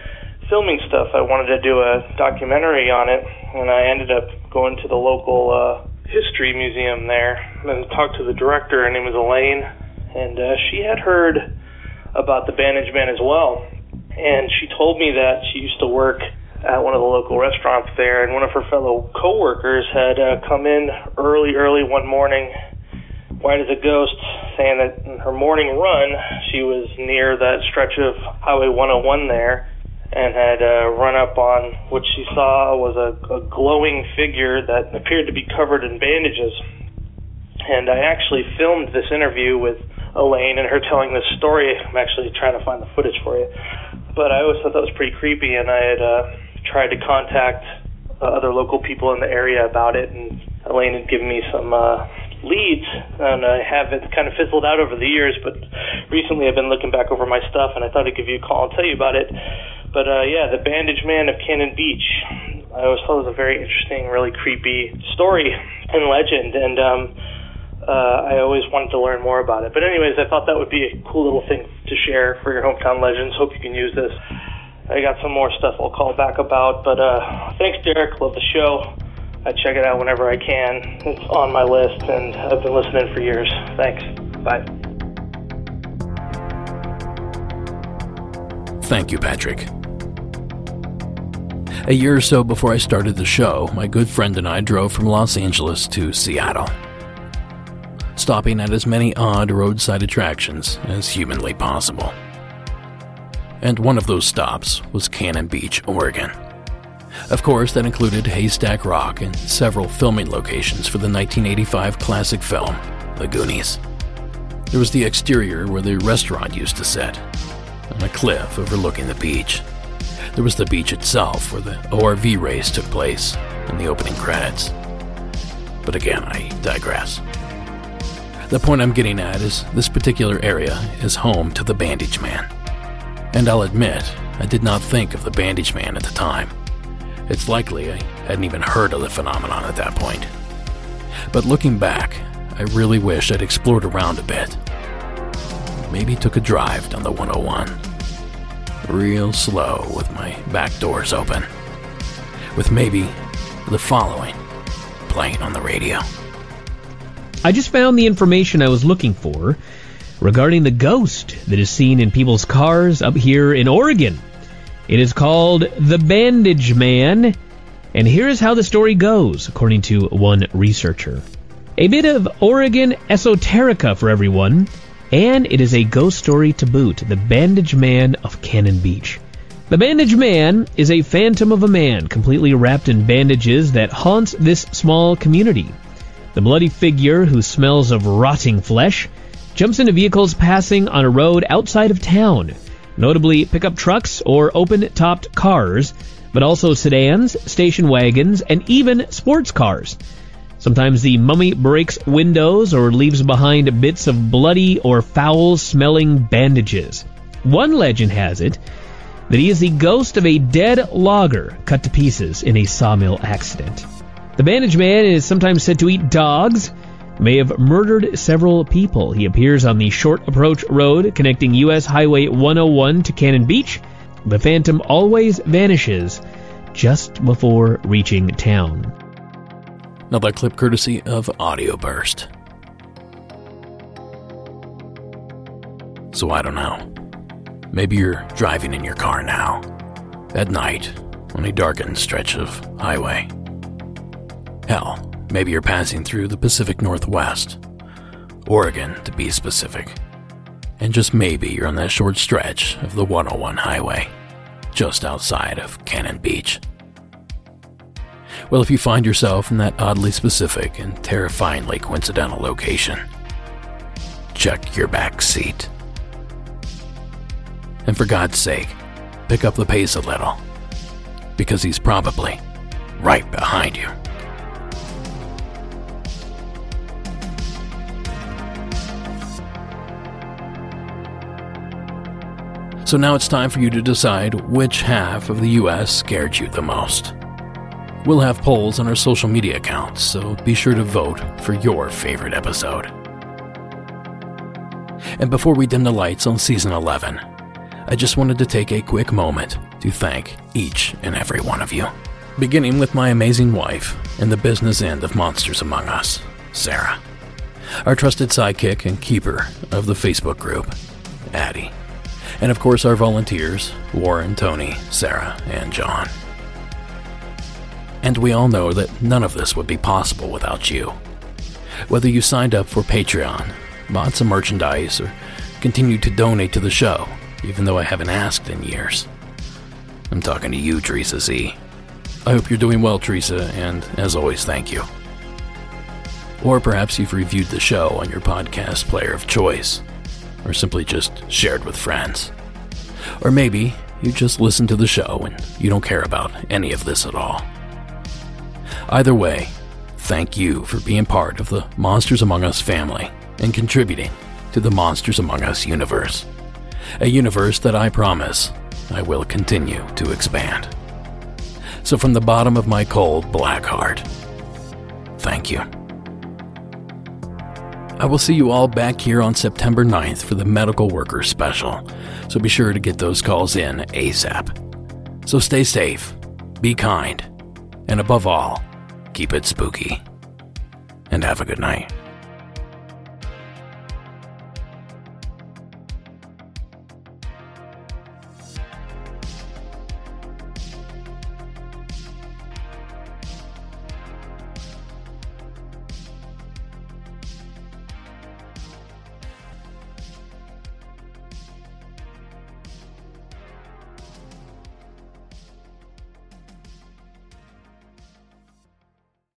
filming stuff. I wanted to do a documentary on it, and I ended up going to the local uh, history museum there and talked to the director. Her name was Elaine, and uh, she had heard about the Bandage Man as well, and she told me that she used to work at one of the local restaurants there, and one of her fellow co-workers had uh, come in early, early one morning, white as a ghost, saying that in her morning run, she was near that stretch of Highway one oh one there, and had uh, run up on what she saw was a, a glowing figure that appeared to be covered in bandages. And I actually filmed this interview with Elaine and her telling this story. I'm actually trying to find the footage for you. But I always thought that was pretty creepy, and I had uh, tried to contact uh, other local people in the area about it, and Elaine had given me some uh, leads, and I have it kind of fizzled out over the years, but recently I've been looking back over my stuff, and I thought I'd give you a call and tell you about it. But, uh, yeah, the Bandage Man of Cannon Beach. I always thought it was a very interesting, really creepy story and legend, and um, uh, I always wanted to learn more about it. But anyways, I thought that would be a cool little thing to share for your hometown legends. Hope you can use this. I got some more stuff I'll call back about, but uh, thanks, Derek. Love the show. I check it out whenever I can. It's on my list, and I've been listening for years. Thanks. Bye. Thank you, Patrick. A year or so before I started the show, my good friend and I drove from Los Angeles to Seattle, stopping at as many odd roadside attractions as humanly possible. And one of those stops was Cannon Beach, Oregon. Of course, that included Haystack Rock and several filming locations for the nineteen eighty-five classic film, The Goonies. There was the exterior where the restaurant used to sit, on a cliff overlooking the beach. There was the beach itself where the O R V race took place and the opening credits. But again, I digress. The point I'm getting at is this particular area is home to the Bandage Man. And I'll admit, I did not think of the Bandage Man at the time. It's likely I hadn't even heard of the phenomenon at that point. But looking back, I really wish I'd explored around a bit. Maybe took a drive down the one oh one. Real slow with my back doors open. With maybe the following playing on the radio. I just found the information I was looking for regarding the ghost that is seen in people's cars up here in Oregon. It is called the Bandage Man, and here's how the story goes, according to one researcher. A bit of Oregon esoterica for everyone, and it is a ghost story to boot, the Bandage Man of Cannon Beach. The Bandage Man is a phantom of a man completely wrapped in bandages that haunts this small community. The bloody figure, who smells of rotting flesh, jumps into vehicles passing on a road outside of town, notably pickup trucks or open-topped cars, but also sedans, station wagons, and even sports cars. Sometimes the mummy breaks windows or leaves behind bits of bloody or foul-smelling bandages. One legend has it that he is the ghost of a dead logger cut to pieces in a sawmill accident. The Bandage Man is sometimes said to eat dogs, may have murdered several people. He appears on the short approach road connecting U S Highway one oh one to Cannon Beach. The phantom always vanishes just before reaching town. Another clip courtesy of Audio Burst. So I don't know. Maybe you're driving in your car now, at night, on a darkened stretch of highway. Hell, maybe you're passing through the Pacific Northwest, Oregon to be specific. And just maybe you're on that short stretch of the one oh one highway, just outside of Cannon Beach. Well, if you find yourself in that oddly specific and terrifyingly coincidental location, check your back seat. And for God's sake, pick up the pace a little, because he's probably right behind you. So now it's time for you to decide which half of the U S scared you the most. We'll have polls on our social media accounts, so be sure to vote for your favorite episode. And before we dim the lights on Season eleven, I just wanted to take a quick moment to thank each and every one of you. Beginning with my amazing wife and the business end of Monsters Among Us, Sarah. Our trusted sidekick and keeper of the Facebook group, Addie. And of course our volunteers, Warren, Tony, Sarah, and John. And we all know that none of this would be possible without you. Whether you signed up for Patreon, bought some merchandise, or continued to donate to the show, even though I haven't asked in years. I'm talking to you, Teresa Z. I hope you're doing well, Teresa, and as always, thank you. Or perhaps you've reviewed the show on your podcast player of choice, or simply just shared with friends. Or maybe you just listen to the show and you don't care about any of this at all. Either way, thank you for being part of the Monsters Among Us family and contributing to the Monsters Among Us universe. A universe that I promise I will continue to expand. So from the bottom of my cold black heart, thank you. I will see you all back here on September ninth for the Medical Workers Special, so be sure to get those calls in ASAP. So stay safe, be kind, and above all, keep it spooky, and have a good night.